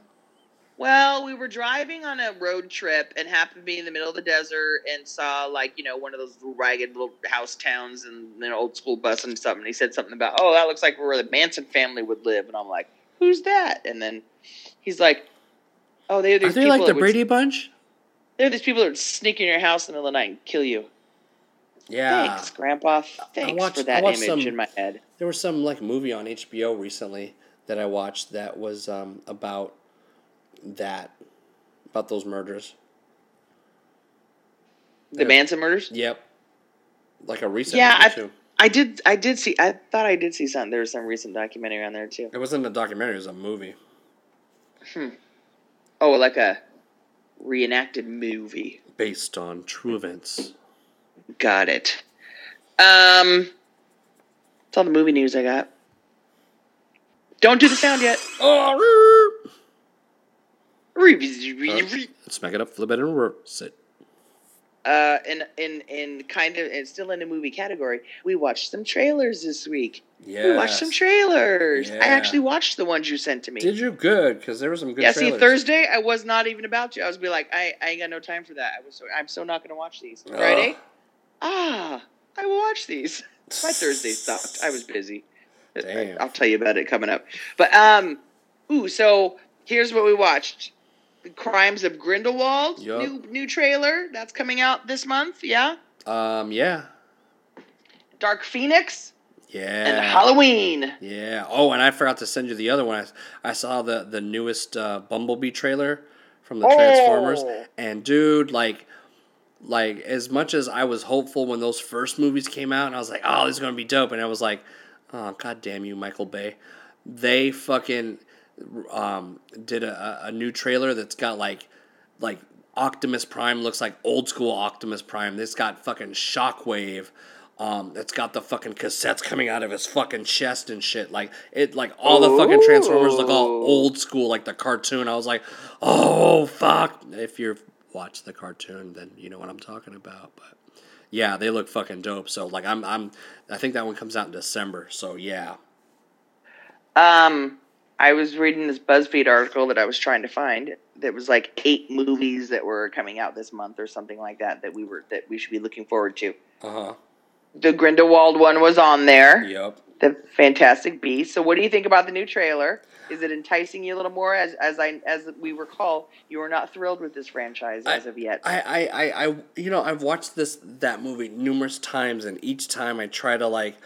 Well, we were driving on a road trip and happened to be in the middle of the desert and saw, like, you know, one of those ragged little house towns and an old school bus and something. He said something about, oh, that looks like where the Manson family would live. And I'm like, who's that? And then he's like, oh, they're these people. Are they like the Brady Bunch? There are these people that would sneak in your house in the middle of the night and kill you. Yeah. Thanks, Grandpa. Thanks watched, for that image some, in my head. There was some like movie on H B O recently that I watched that was um, about that, about those murders. The They're, Manson murders? Yep. Like a recent yeah, one I, too. I did, I did see, I thought I did see something. There was some recent documentary on there too. It wasn't a documentary, it was a movie. Hmm. Oh, like a... reenacted movie based on true events. Got it. Um, it's all the movie news I got. Don't do the sound yet. Oh, Uh, smack it up, flip it, and reverse it. Uh, and and and kind of, and still in the movie category, we watched some trailers this week. Yeah, we watched some trailers. Yeah. I actually watched the ones you sent to me. Did you? Good, because there were some good. Yeah, trailers. See, Thursday I was not even about you. I was be like, I, I ain't got no time for that. I was, so, I'm so not going to watch these. Uh. Friday, ah, I will watch these. My Thursday stopped. I was busy. Damn. I'll tell you about it coming up. But um, ooh, so here's what we watched. The Crimes of Grindelwald, yep. new new trailer that's coming out this month, yeah. Um, yeah. Dark Phoenix, yeah, and Halloween, yeah. Oh, and I forgot to send you the other one. I, I saw the the newest uh, Bumblebee trailer from the oh. Transformers, and dude, like, like as much as I was hopeful when those first movies came out, and I was like, oh, this is gonna be dope, and I was like, oh, god damn you, Michael Bay, they fucking. Um, did a, a new trailer that's got like, like Optimus Prime looks like old school Optimus Prime. This got fucking Shockwave. Um, it's got the fucking cassettes coming out of his fucking chest and shit. Like it, like all Ooh. the fucking Transformers look all old school, like the cartoon. I was like, oh fuck! If you've watched the cartoon, then you know what I'm talking about. But yeah, they look fucking dope. So like, I'm, I'm, I think that one comes out in December. So yeah. Um. I was reading this BuzzFeed article that I was trying to find that was like eight movies that were coming out this month or something like that that we were that we should be looking forward to. Uh-huh. The Grindelwald one was on there. Yep. The Fantastic Beasts. So what do you think about the new trailer? Is it enticing you a little more? As as I as we recall, you were not thrilled with this franchise I, as of yet. I, I, I, I you know, I've watched this that movie numerous times, and each time I try to like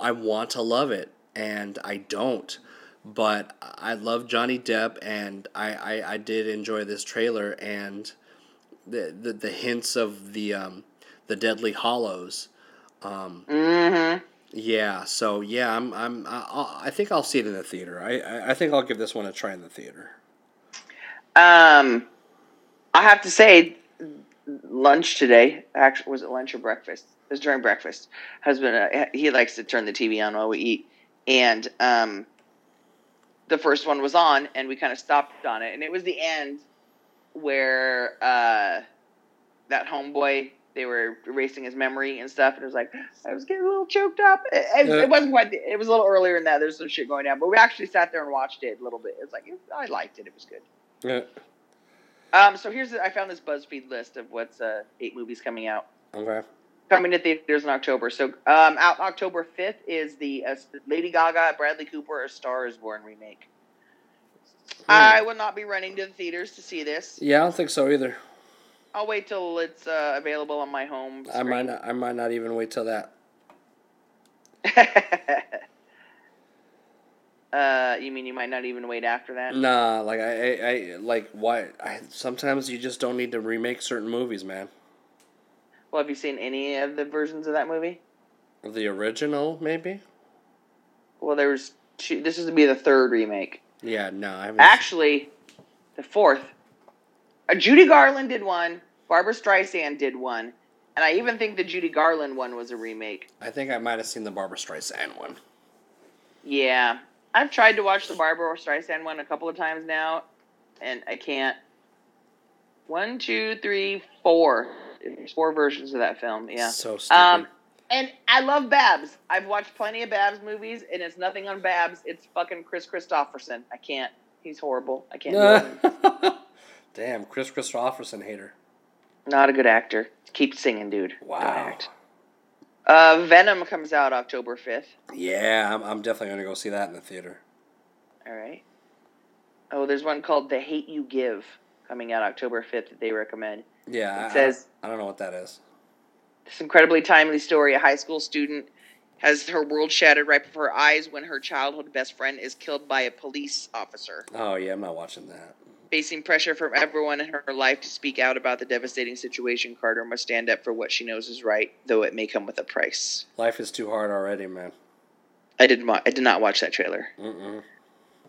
I want to love it and I don't. But I love Johnny Depp, and I, I, I did enjoy this trailer and the the, the hints of the um, the Deadly Hollows. Um, mm-hmm. Yeah, so yeah, I'm I'm I, I think I'll see it in the theater. I, I, I think I'll give this one a try in the theater. Um, I have to say, lunch today. Actually, was it lunch or breakfast? It was during breakfast. Husband, uh, he likes to turn the T V on while we eat, and um. The first one was on, and we kind of stopped on it. And it was the end where uh, that homeboy, they were erasing his memory and stuff. And it was like, I was getting a little choked up. It, it wasn't quite, the, it was a little earlier than that. There's some shit going down. But we actually sat there and watched it a little bit. It was like, it, I liked it. It was good. Yeah. Um, so here's, the, I found this BuzzFeed list of what's uh, eight movies coming out. Okay. Coming to theaters in October. So, um, out October fifth is the uh, Lady Gaga, Bradley Cooper, A Star is Born remake. Hmm. I will not be running to the theaters to see this. Yeah, I don't think so either. I'll wait till it's uh, available on my home screen. I might not. I might not even wait till that. Uh, you mean you might not even wait after that? Nah, like I, I, I like why? I, sometimes you just don't need to remake certain movies, man. Well, have you seen any of the versions of that movie? The original, maybe? Well, there was two. This is going to be the third remake. Yeah, no, I haven't. Actually, seen... the fourth. Uh, Judy Garland did one. Barbra Streisand did one. And I even think the Judy Garland one was a remake. I think I might have seen the Barbra Streisand one. Yeah. I've tried to watch the Barbra Streisand one a couple of times now, and I can't. One, two, three, four. There's four versions of that film, yeah. So stupid. Um, and I love Babs. I've watched plenty of Babs movies, and it's nothing on Babs. It's fucking Chris Christopherson. I can't. He's horrible. I can't do it. Damn, Chris Christopherson hater. Not a good actor. Keep singing, dude. Wow. Don't act. Uh, Venom comes out October fifth. Yeah, I'm, I'm definitely going to go see that in the theater. All right. Oh, there's one called The Hate U Give coming out October fifth that they recommend. Yeah, it says, I, I don't know what that is. This incredibly timely story. A high school student has her world shattered right before her eyes when her childhood best friend is killed by a police officer. Oh, yeah, I'm not watching that. Facing pressure from everyone in her life to speak out about the devastating situation, Carter must stand up for what she knows is right, though it may come with a price. Life is too hard already, man. I did, wa- I did not watch that trailer. Mm-mm.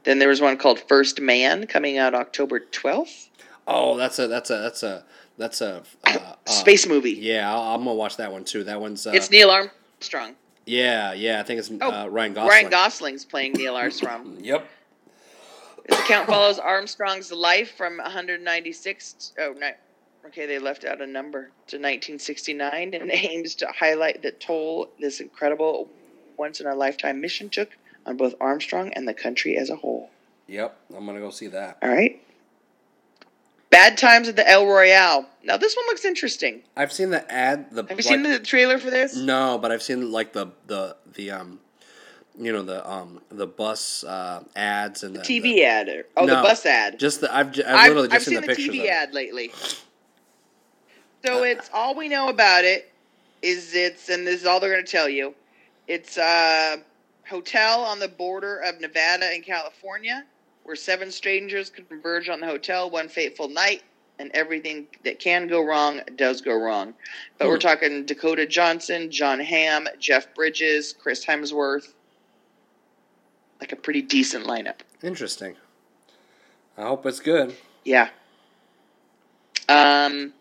Then there was one called First Man coming out October twelfth. Oh, that's a that's a that's a that's a uh, space uh, movie. Yeah, I'll, I'm gonna watch that one too. That one's uh, it's Neil Armstrong. Yeah, yeah, I think it's oh, uh, Ryan Gosling. Ryan Gosling's playing Neil Armstrong. Yep. This account follows Armstrong's life from one hundred ninety-six to, oh, no, okay, they left out a number, to nineteen sixty-nine, and aims to highlight the toll this incredible once-in-a-lifetime mission took on both Armstrong and the country as a whole. Yep, I'm going to go see that. All right. Bad Times at the El Royale. Now, this one looks interesting. I've seen the ad. The, Have you like, seen the trailer for this? No, but I've seen, like, the, the, the um... You know the um the bus uh, ads and the, the T V the, ad. Or, oh, no, the bus ad. Just the I've I've literally I've, just I've seen, seen the, the pictures T V of it. Ad lately. So uh, it's all we know about it is it's and this is all they're going to tell you. It's a hotel on the border of Nevada and California where seven strangers converge on the hotel one fateful night, and everything that can go wrong does go wrong. But hmm. we're talking Dakota Johnson, John Hamm, Jeff Bridges, Chris Hemsworth. Like a pretty decent lineup. Interesting. I hope it's good. Yeah. Um,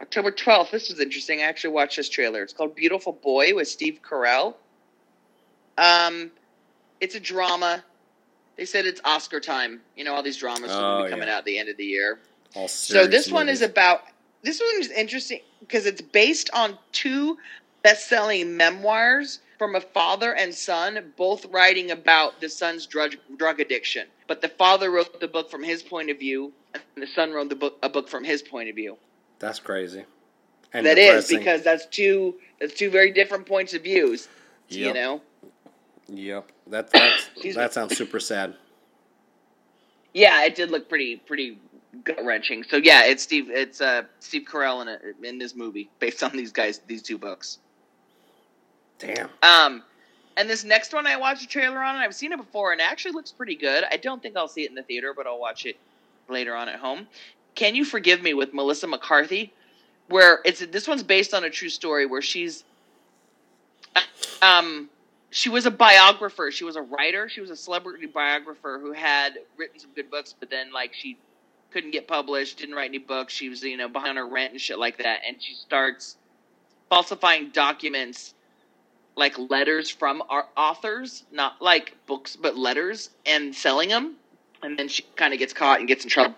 October twelfth. This was interesting. I actually watched this trailer. It's called Beautiful Boy with Steve Carell. Um, it's a drama. They said it's Oscar time. You know, all these dramas oh, are going to be coming yeah. out at the end of the year. All so this movies. one is about... This one is interesting because it's based on two best-selling memoirs from a father and son, both writing about the son's drug, drug addiction. But the father wrote the book from his point of view, and the son wrote the book, a book from his point of view. That's crazy. And that depressing. Is, because that's two that's two very different points of views, yep. you know? Yep. That, that's, that sounds super sad. Yeah, it did look pretty pretty gut-wrenching. So, yeah, it's Steve it's uh, Steve Carell in, a, in this movie, based on these guys, these two books. Damn. Um, and this next one I watched a trailer on, and I've seen it before, and it actually looks pretty good. I don't think I'll see it in the theater, but I'll watch it later on at home. Can You Forgive Me with Melissa McCarthy? Where it's this one's based on a true story where she's, um, she was a biographer, she was a writer, she was a celebrity biographer who had written some good books, but then like she couldn't get published, didn't write any books. She was you know behind her rent and shit like that, and she starts falsifying documents. Like letters from our authors, not like books, but letters, and selling them. And then she kind of gets caught and gets in trouble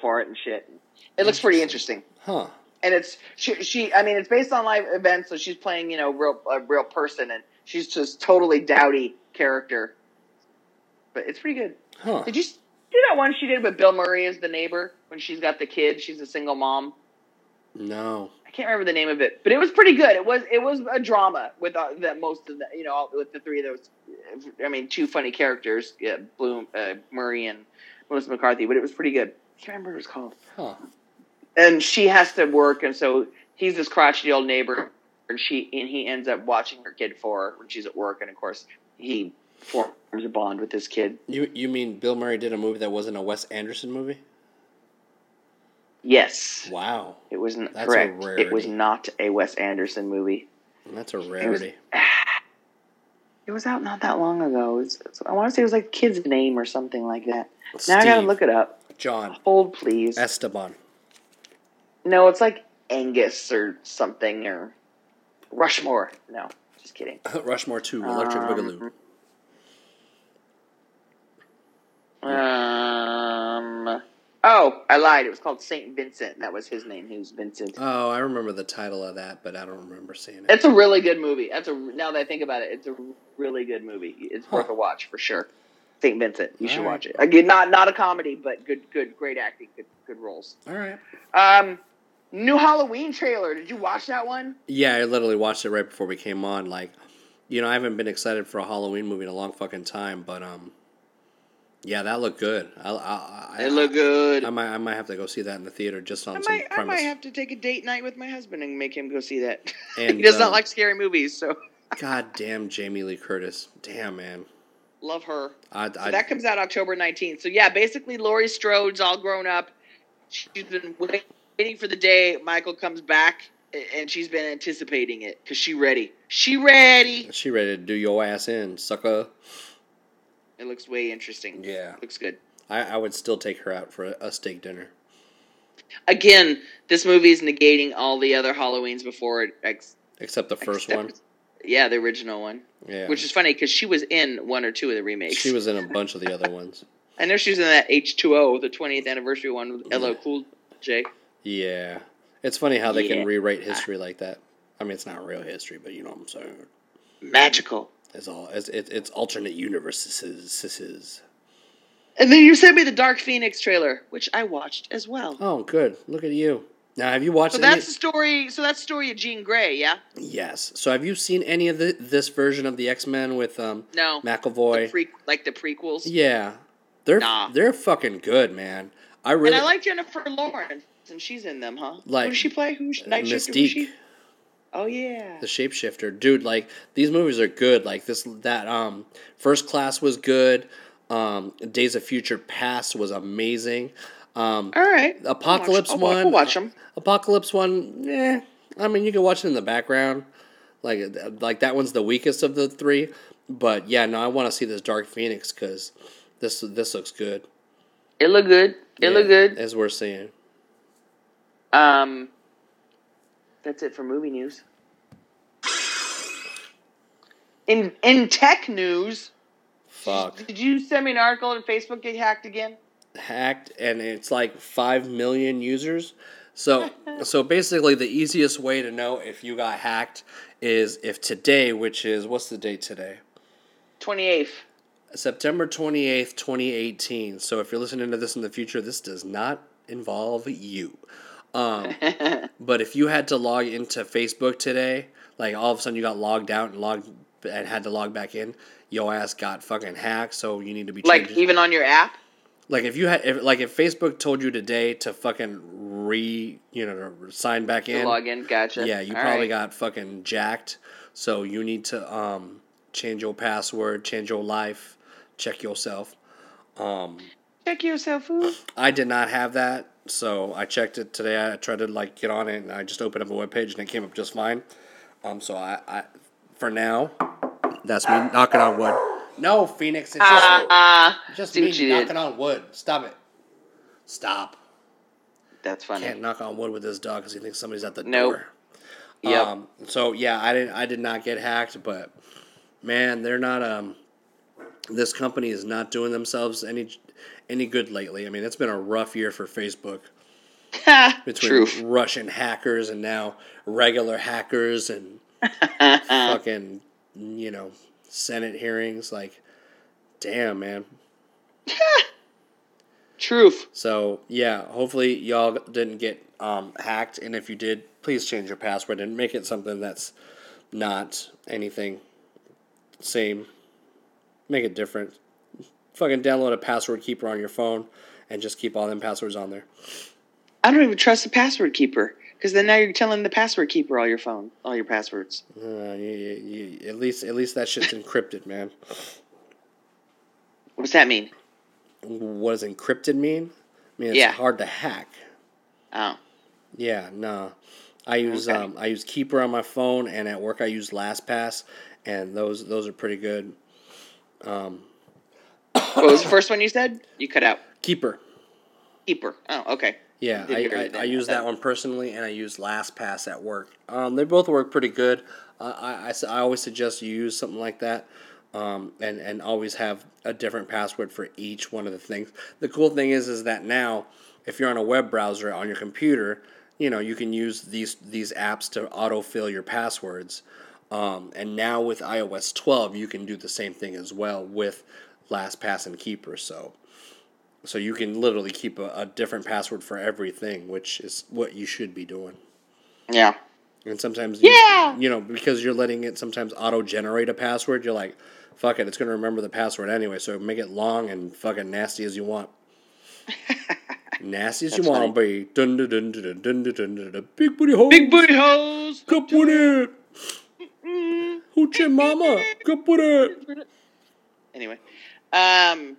for it and shit. It looks pretty interesting, huh? And it's she, she. I mean, it's based on live events, so she's playing, you know, real a real person, and she's just totally dowdy character. But it's pretty good. Huh? Did you do that one she did with Bill Murray as the neighbor when she's got the kid? She's a single mom. No. I can't remember the name of it, but it was pretty good. It was it was a drama with uh, that most of the you know all, with the three of those. I mean, two funny characters, yeah, Bloom, uh, Murray, and Melissa McCarthy. But it was pretty good. I can't remember what it was called. Huh. And she has to work, and so he's this crotchety old neighbor, and she and he ends up watching her kid for her when she's at work, and of course he forms a bond with this kid. You you mean Bill Murray did a movie that wasn't a Wes Anderson movie? Yes. Wow. It was not That's correct. It was not a Wes Anderson movie. That's a rarity. It was, ah, it was out not that long ago. It was, I want to say it was like kid's name or something like that. Steve, now I gotta look it up. John. Hold please. Esteban. No, it's like Angus or something or Rushmore. No, just kidding. Rushmore two, Electric um, Boogaloo. Um. Oh, I lied. It was called Saint Vincent. That was his name. He was Vincent. Oh, I remember the title of that, but I don't remember seeing it. It's a really good movie. That's a now that I think about it, it's a really good movie. It's huh. worth a watch for sure. Saint Vincent, you All should right. watch it. Again, not not a comedy, but good, good, great acting, good, good roles. All right. Um, new Halloween trailer. Did you watch that one? Yeah, I literally watched it right before we came on. Like, you know, I haven't been excited for a Halloween movie in a long fucking time, but um. Yeah, that looked good. I, I, I, it looked good. I, I, might, I might have to go see that in the theater just on I some might, premise. I might have to take a date night with my husband and make him go see that. And, he does uh, not like scary movies, so... God damn Jamie Lee Curtis. Damn, man. Love her. I, so I, that comes out October nineteenth. So yeah, basically Laurie Strode's all grown up. She's been waiting for the day Michael comes back, and she's been anticipating it because she ready. She ready. She ready to do your ass in, sucker. It looks way interesting. Yeah. It looks good. I, I would still take her out for a, a steak dinner. Again, this movie is negating all the other Halloweens before it. Ex- except the first except, one? Yeah, the original one. Yeah. Which is funny because she was in one or two of the remakes. She was in a bunch of the other ones. I know she was in that H two O, the twentieth anniversary one with L L Cool J. Yeah. It's funny how they yeah. can rewrite history like that. I mean, it's not real history, but you know what I'm saying. Magical. It's all it's it's, it's alternate universes. And then you sent me the Dark Phoenix trailer, which I watched as well. Oh, good. Look at you. Now, have you watched? So any... that's the story. So that's the story of Jean Grey, yeah. Yes. So have you seen any of the, this version of the X-Men with um no. McAvoy? The pre- like the prequels. Yeah, they're nah. they're fucking good, man. I really and I like Jennifer Lawrence, and she's in them, huh? Like, who does she play? Who's Night Shifter? Mystique. She... Oh yeah, the shapeshifter, dude. Like, these movies are good. Like this, that um, First Class was good. Um, Days of Future Past was amazing. Um, All right. Apocalypse I'll watch, I'll, one. I'll watch them. Apocalypse one. Eh. I mean, you can watch it in the background. Like, like that one's the weakest of the three. But yeah, no, I want to see this Dark Phoenix because this this looks good. It look good. It yeah, look good. As we're seeing. Um, that's it for movie news. In in tech news. Fuck. Did you send me an article and Facebook get hacked again? Hacked, and it's like five million users. So so basically the easiest way to know if you got hacked is if today, which is, what's the date today? twenty-eighth. September twenty-eighth, twenty eighteen. So if you're listening to this in the future, this does not involve you. Um, but if you had to log into Facebook today, like all of a sudden you got logged out and logged and had to log back in, your ass got fucking hacked, so you need to be changing. Like even on your app? Like if you had, if, like if Facebook told you today to fucking re, you know, sign back to in, log in, gotcha. Yeah, you All probably right. got fucking jacked. So you need to um, change your password, change your life, check yourself. Um, check yourself. Who? I did not have that, so I checked it today. I tried to like get on it, and I just opened up a webpage, and it came up just fine. Um, so I, I for now, that's me uh, knocking on wood. No, Phoenix, it's uh, just, uh, just me knocking did. on wood. Stop it. Stop. That's funny. Can't knock on wood with this dog because he thinks somebody's at the nope. door. Yep. Um, so, yeah, I didn't. I did not get hacked, but, man, they're not... Um, this company is not doing themselves any any good lately. I mean, it's been a rough year for Facebook. Between Truth. Russian hackers and now regular hackers and fucking, you know... Senate hearings, like, damn, man. Truth. So, yeah, hopefully y'all didn't get um, hacked, and if you did, please change your password and make it something that's not anything same. Make it different. Fucking download a password keeper on your phone and just keep all them passwords on there. I don't even trust the password keeper. Because then now you're telling the password keeper all your phone, all your passwords. Uh, you, you, you, at least, at least that shit's encrypted, man. What does that mean? What does encrypted mean? I mean, it's yeah. hard to hack. Oh. Yeah, no. I use okay. um, I use Keeper on my phone, and at work I use LastPass, and those those are pretty good. Um. What was the first one you said? You cut out. Keeper. Keeper. Oh, okay. Yeah, I, I, I use that one personally, and I use LastPass at work. Um, they both work pretty good. Uh, I, I, I always suggest you use something like that, um, and, and always have a different password for each one of the things. The cool thing is is that now, if you're on a web browser on your computer, you know you can use these these apps to autofill your passwords. Um, and now with iOS twelve, you can do the same thing as well with LastPass and Keeper. So. So you can literally keep a, a different password for everything, which is what you should be doing. Yeah. And sometimes, yeah. you, you know, because you're letting it sometimes auto-generate a password, you're like, fuck it, it's going to remember the password anyway, so make it long and fucking nasty as you want. Nasty as That's you funny. want, baby. Dun dun dun dun dun dun dun dun. Big booty hoes. Big booty hoes. Cup with it. Hoochie mama. Cup with it. Anyway. Um...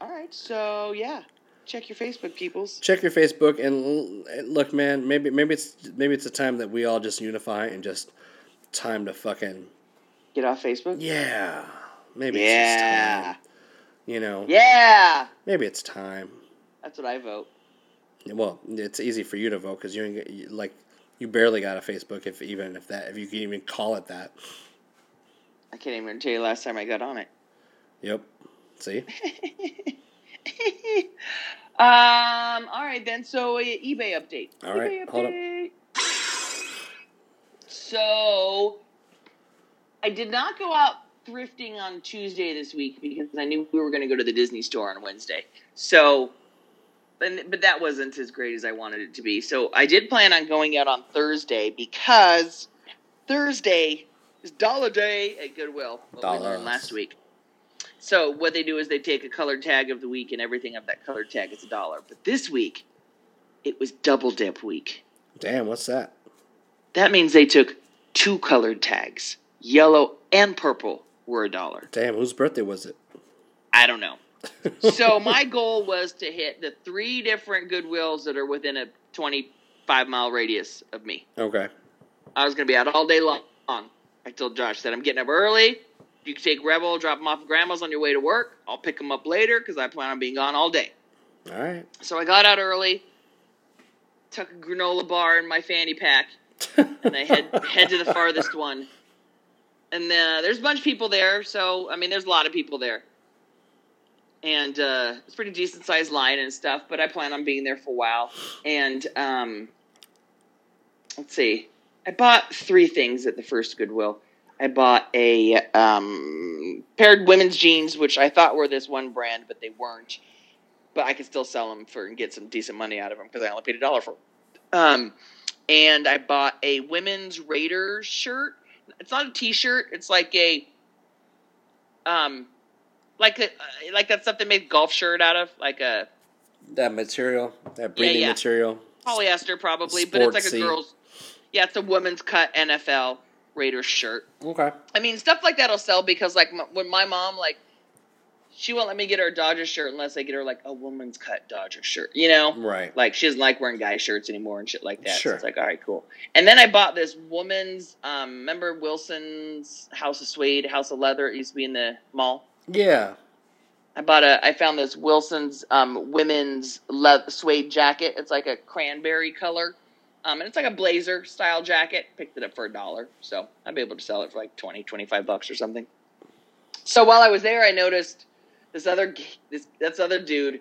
All right, so yeah, check your Facebook, peoples. Check your Facebook, and look, man. Maybe, maybe it's maybe it's a time that we all just unify and just time to fucking get off Facebook. Yeah, maybe yeah. it's just time. You know. Yeah. Maybe it's time. That's what I vote. Well, it's easy for you to vote because you ain't, like you barely got a Facebook, if even if that if you can even call it that. I can't even tell you last time I got on it. Yep. See? um. All right, then. So, uh, eBay update. All eBay right. Update. Hold up. So, I did not go out thrifting on Tuesday this week because I knew we were going to go to the Disney store on Wednesday. So, but, but that wasn't as great as I wanted it to be. So I did plan on going out on Thursday because Thursday is Dollar Day at Goodwill. What we learned last week. So what they do is they take a color tag of the week and everything of that color tag is a dollar. But this week, it was double dip week. Damn, what's that? That means they took two colored tags. Yellow and purple were a dollar. Damn, whose birthday was it? I don't know. So my goal was to hit the three different Goodwills that are within a twenty-five mile radius of me. Okay. I was going to be out all day long. I told Josh that I'm getting up early. You can take Rebel, drop them off at Grandma's on your way to work. I'll pick them up later because I plan on being gone all day. All right. So I got out early, took a granola bar in my fanny pack, and I head head to the farthest one. And uh, there's a bunch of people there, so, I mean, there's a lot of people there. And uh, it's a pretty decent-sized line and stuff, but I plan on being there for a while. And, um, let's see, I bought three things at the first Goodwill. I bought a um, pair of women's jeans, which I thought were this one brand, but they weren't. But I could still sell them for and get some decent money out of them because I only paid a dollar for them. Um, and I bought a women's Raider shirt. It's not a T-shirt. It's like a, um, like a, like that stuff they made golf shirt out of, like a that material, that breathing yeah, yeah. material, polyester probably, sportsy. But it's like a girl's. Yeah, it's a women's cut N F L Raiders shirt. Okay. I mean, stuff like that'll sell because, like, my, when my mom like, she won't let me get her a Dodgers shirt unless I get her like a woman's cut Dodgers shirt. You know, right? Like she doesn't like wearing guy shirts anymore and shit like that. Sure. So it's like, all right, cool. And then I bought this woman's. Um, remember Wilson's House of Suede, House of Leather? It used to be in the mall. Yeah. I bought a. I found this Wilson's um, women's le- suede jacket. It's like a cranberry color, um, and it's like a blazer style jacket. Picked it up for a dollar, so I'd be able to sell it for like twenty, twenty-five bucks or something. So while I was there, I noticed this other this this other dude,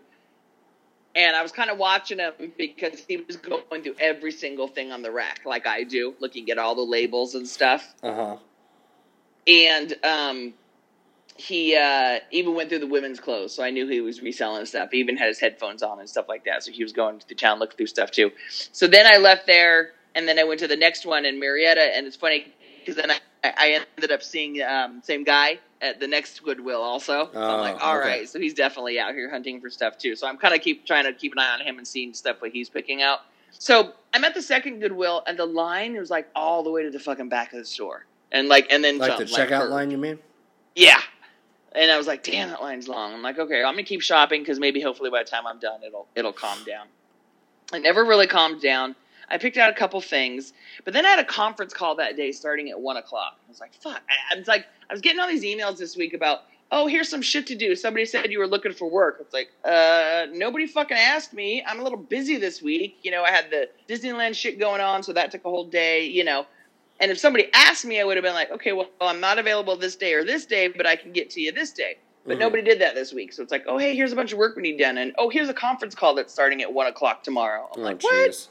and I was kind of watching him because he was going through every single thing on the rack, like I do, looking at all the labels and stuff. Uh huh. And um. He uh, even went through the women's clothes, so I knew he was reselling stuff. He even had his headphones on and stuff like that, so he was going to the town looking through stuff too. So then I left there, and then I went to the next one in Marietta, and it's funny because then I, I ended up seeing the um, same guy at the next Goodwill also. So I'm like, all okay. right, so he's definitely out here hunting for stuff too. So I'm kind of keep trying to keep an eye on him and seeing stuff what he's picking out. So I'm at the second Goodwill, and the line was like all the way to the fucking back of the store. And like, and then like some, the like checkout her. line, you mean? Yeah. And I was like, damn, that line's long. I'm like, okay, I'm going to keep shopping because maybe hopefully by the time I'm done, it'll it'll calm down. It never really calmed down. I picked out a couple things. But then I had a conference call that day starting at one o'clock. I was like, fuck. I, I was like, I was getting all these emails this week about, oh, here's some shit to do. Somebody said you were looking for work. It's like, uh, nobody fucking asked me. I'm a little busy this week. You know, I had the Disneyland shit going on, so that took a whole day, you know. And if somebody asked me, I would have been like, okay, well, I'm not available this day or this day, but I can get to you this day. But mm-hmm. nobody did that this week. So it's like, oh, hey, here's a bunch of work we need done. And, oh, here's a conference call that's starting at one o'clock tomorrow. I'm oh, like, what? Geez.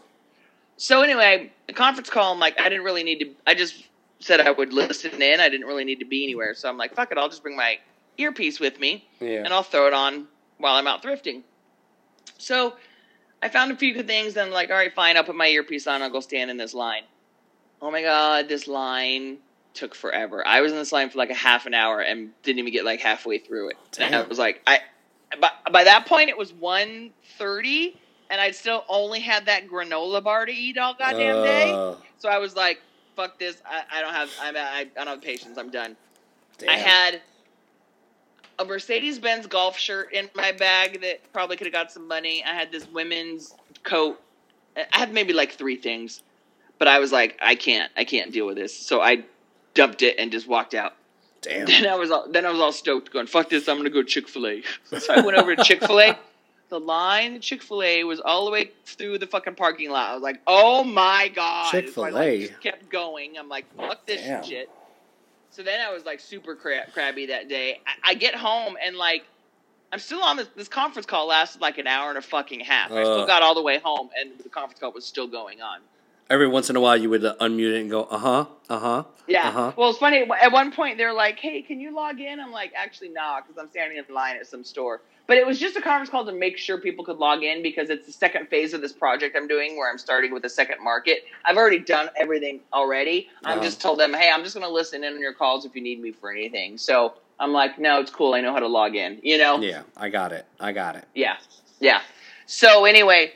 So anyway, the conference call, I'm like, I didn't really need to. I just said I would listen in. I didn't really need to be anywhere. So I'm like, fuck it. I'll just bring my earpiece with me, yeah. and I'll throw it on while I'm out thrifting. So I found a few good things. And I'm like, all right, fine. I'll put my earpiece on. I'll go stand in this line. Oh my God, this line took forever. I was in this line for like a half an hour and didn't even get like halfway through it. Damn. And I was like, I by, by that point it was one thirty and I still only had that granola bar to eat all goddamn uh. day. So I was like, fuck this. I, I don't have I'm, I, I don't have patience. I'm done. Damn. I had a Mercedes-Benz golf shirt in my bag that probably could have got some money. I had this women's coat. I had maybe like three things. But I was like, I can't, I can't deal with this. So I dumped it and just walked out. Damn. Then I was all, then I was all stoked going, fuck this, I'm going to go Chick-fil-A. So I went over to Chick-fil-A. The line to Chick-fil-A was all the way through the fucking parking lot. I was like, oh my God. Chick-fil-A. So I like, kept going. I'm like, fuck this Damn. shit. So then I was like super crab- crabby that day. I, I get home and like I'm still on this, this conference call lasted like an hour and a fucking half. Uh, I still got all the way home, and the conference call was still going on. Every once in a while, you would uh, unmute it and go, uh-huh, uh-huh, yeah. Uh-huh. Well, it's funny. At one point, they're like, hey, can you log in? I'm like, actually, nah, because I'm standing in line at some store. But it was just a conference call to make sure people could log in because it's the second phase of this project I'm doing where I'm starting with a second market. I've already done everything already. I'm uh-huh. just told them, hey, I'm just going to listen in on your calls if you need me for anything. So I'm like, no, it's cool. I know how to log in, you know? Yeah, I got it. I got it. Yeah, yeah. So anyway...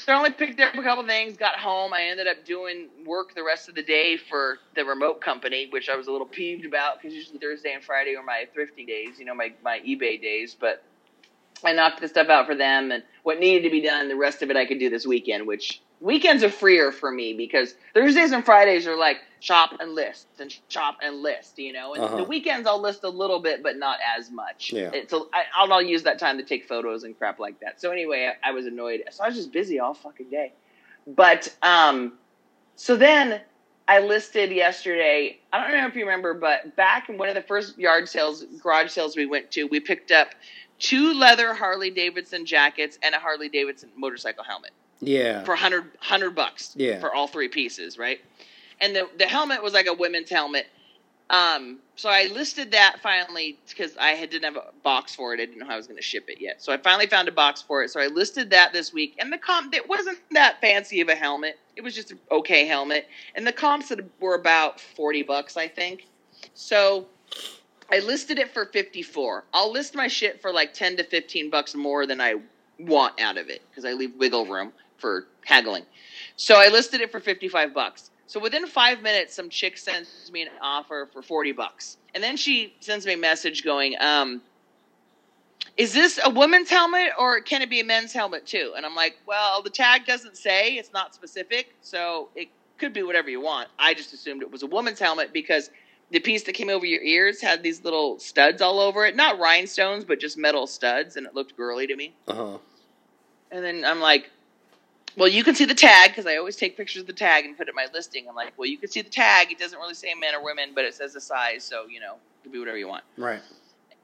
So I only picked up a couple things, got home. I ended up doing work the rest of the day for the remote company, which I was a little peeved about because usually Thursday and Friday are my thrifting days, you know, my, my eBay days. But I knocked the stuff out for them, and what needed to be done, the rest of it I could do this weekend, which weekends are freer for me because Thursdays and Fridays are like shop and list and shop and list, you know. And uh-huh. the weekends I'll list a little bit but not as much. Yeah. It's a, I, I'll, I'll use that time to take photos and crap like that. So anyway, I, I was annoyed. So I was just busy all fucking day. But um, so then I listed yesterday, I don't know if you remember, but back in one of the first yard sales, garage sales we went to, we picked up two leather Harley-Davidson jackets and a Harley-Davidson motorcycle helmet. Yeah. For one hundred bucks yeah. for all three pieces, right? And the, the helmet was like a women's helmet. Um, so I listed that finally because I had, didn't have a box for it. I didn't know how I was going to ship it yet. So I finally found a box for it. So I listed that this week. And the comp, it wasn't that fancy of a helmet. It was just an okay helmet. And the comps were about forty bucks, I think. So I listed it for fifty-four. I'll list my shit for like ten to fifteen bucks more than I want out of it because I leave wiggle room for haggling. So I listed it for fifty-five bucks. So within five minutes, some chick sends me an offer for forty bucks. And then she sends me a message going, um, is this a woman's helmet or can it be a men's helmet too? And I'm like, well, the tag doesn't say, it's not specific. So it could be whatever you want. I just assumed it was a woman's helmet because the piece that came over your ears had these little studs all over it. Not rhinestones, but just metal studs. And it looked girly to me. Uh-huh. And then I'm like, well, you can see the tag, because I always take pictures of the tag and put it in my listing. I'm like, well, you can see the tag. It doesn't really say men or women, but it says the size, so, you know, it could be whatever you want. Right.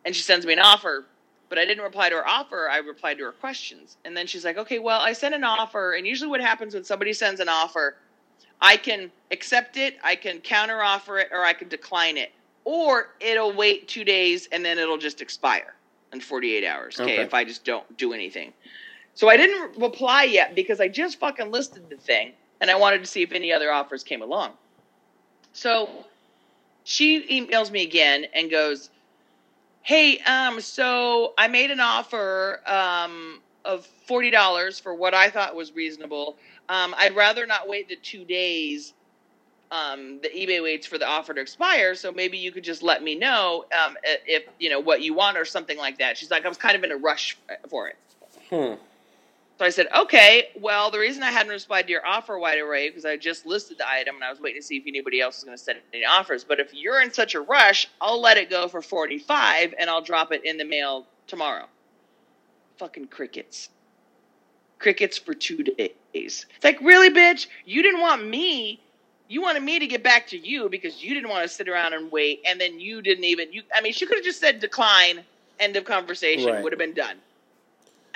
And she sends me an offer, but I didn't reply to her offer. I replied to her questions. And then she's like, okay, well, I sent an offer, and usually what happens when somebody sends an offer, I can accept it, I can counteroffer it, or I can decline it. Or it'll wait two days, and then it'll just expire in forty-eight hours, okay, okay. if I just don't do anything. So I didn't reply yet because I just fucking listed the thing and I wanted to see if any other offers came along. So she emails me again and goes, hey, um, so I made an offer um, of forty dollars for what I thought was reasonable. Um, I'd rather not wait the two days um, the eBay waits for the offer to expire. So maybe you could just let me know um, if, you know, what you want or something like that. She's like, I was kind of in a rush for it. Hmm. So I said, okay, well, the reason I hadn't replied to your offer right away because I just listed the item and I was waiting to see if anybody else was going to send any offers. But if you're in such a rush, I'll let it go for forty-five and I'll drop it in the mail tomorrow. Fucking crickets. Crickets for two days. It's like, really, bitch? You didn't want me. You wanted me to get back to you because you didn't want to sit around and wait. And then you didn't even. You. I mean, she could have just said decline, end of conversation, right. Would have been done.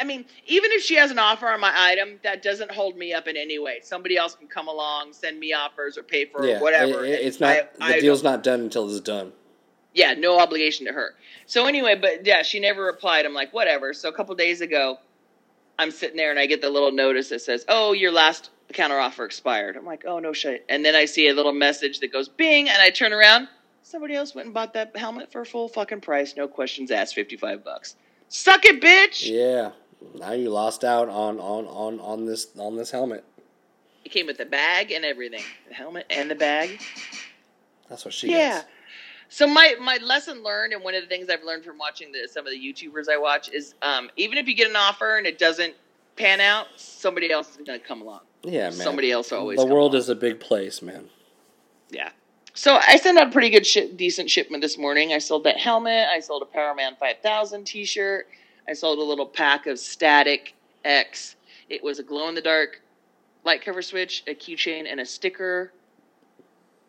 I mean, even if she has an offer on my item, that doesn't hold me up in any way. Somebody else can come along, send me offers, or pay for yeah, whatever. It, it's not I, the I, deal's I, not done until it's done. Yeah, no obligation to her. So anyway, but yeah, she never replied. I'm like, whatever. So a couple days ago, I'm sitting there and I get the little notice that says, "Oh, your last counteroffer expired." I'm like, "Oh no shit!" And then I see a little message that goes "bing," and I turn around. Somebody else went and bought that helmet for full fucking price, no questions asked, fifty-five bucks. Suck it, bitch. Yeah. Now you lost out on, on, on, on this on this helmet. It came with the bag and everything. The helmet and the bag. That's what she yeah. gets. Yeah. So my, my lesson learned, and one of the things I've learned from watching the, some of the YouTubers I watch is um, even if you get an offer and it doesn't pan out, somebody else is going to come along. Yeah, man. Somebody else always The world along. Is a big place, man. Yeah. So I sent out a pretty good, sh- decent shipment this morning. I sold that helmet. I sold a Powerman five thousand t-shirt. I sold a little pack of Static X. It was a glow-in-the-dark light cover switch, a keychain, and a sticker.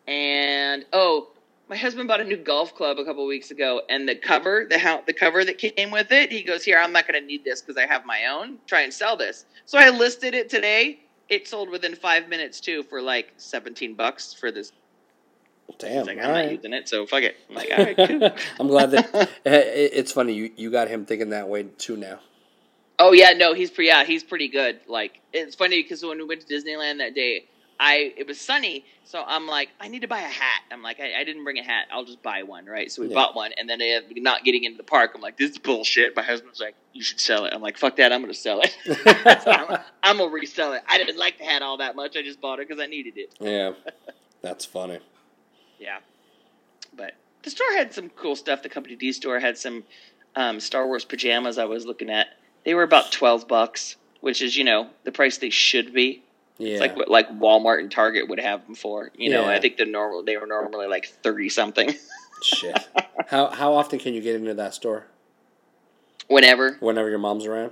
And, oh, my husband bought a new golf club a couple weeks ago, and the cover, the how, the cover that came with it, he goes, here, I'm not going to need this because I have my own. Try and sell this. So I listed it today. It sold within five minutes, too, for like seventeen bucks for this. Damn, like, I'm right. not using it, so fuck it. I'm like, all right, cool. I'm glad that it's funny. You, you got him thinking that way, too, now. Oh, yeah, no, he's pretty, yeah, he's pretty good. Like, it's funny because when we went to Disneyland that day, I it was sunny, so I'm like, I need to buy a hat. I'm like, I, I didn't bring a hat. I'll just buy one, right? So we yeah. bought one, and then uh, not getting into the park, I'm like, this is bullshit. My husband's like, you should sell it. I'm like, fuck that. I'm going to sell it. So I'm, I'm going to resell it. I didn't like the hat all that much. I just bought it because I needed it. Yeah, that's funny. Yeah. But the store had some cool stuff. The Company D store had some um, Star Wars pajamas I was looking at. They were about twelve bucks, which is, you know, the price they should be. Yeah. It's like what like Walmart and Target would have them for. You know, yeah. I think the normal they were normally like thirty something. Shit. How how often can you get into that store? Whenever. Whenever your mom's around?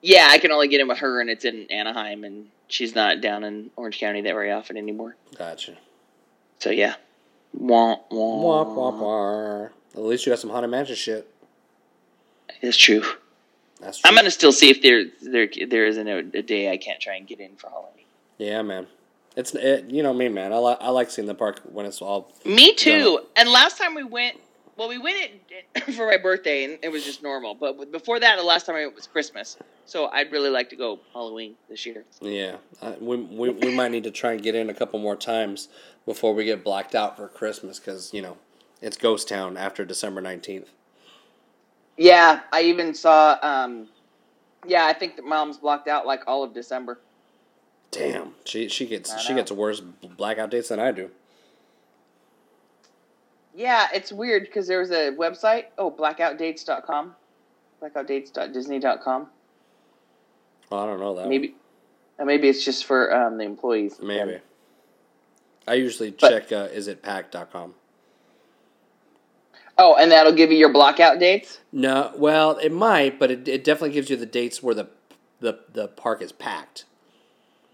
Yeah, I can only get in with her, and it's in Anaheim, and she's not down in Orange County that very often anymore. Gotcha. So yeah. Wah, wah. Wah, wah, wah. At least you got some Haunted Mansion shit. It's true. That's true. I'm gonna still see if there there there isn't a, a day I can't try and get in for Halloween. Yeah, man, it's it, you know me, man. I like I like seeing the park when it's all. Me too. You know. And last time we went, well, we went it for my birthday, and it was just normal. But before that, the last time I went was Christmas. So I'd really like to go Halloween this year. Yeah, I, we we we might need to try and get in a couple more times before we get blacked out for Christmas, because you know it's ghost town after December nineteenth. Yeah, I even saw, um, yeah, I think that mom's blocked out like all of December. Damn, she she gets she gets worse blackout dates than I do. Yeah, it's weird because there was a website, oh, blackout dates dot com, blackout dates dot disney dot com. Well, I don't know that maybe, one. Maybe it's just for um, the employees. Maybe. I usually but, check uh, is it packed dot com. Oh, and that'll give you your blockout dates? No, well, it might, but it, it definitely gives you the dates where the, the the park is packed.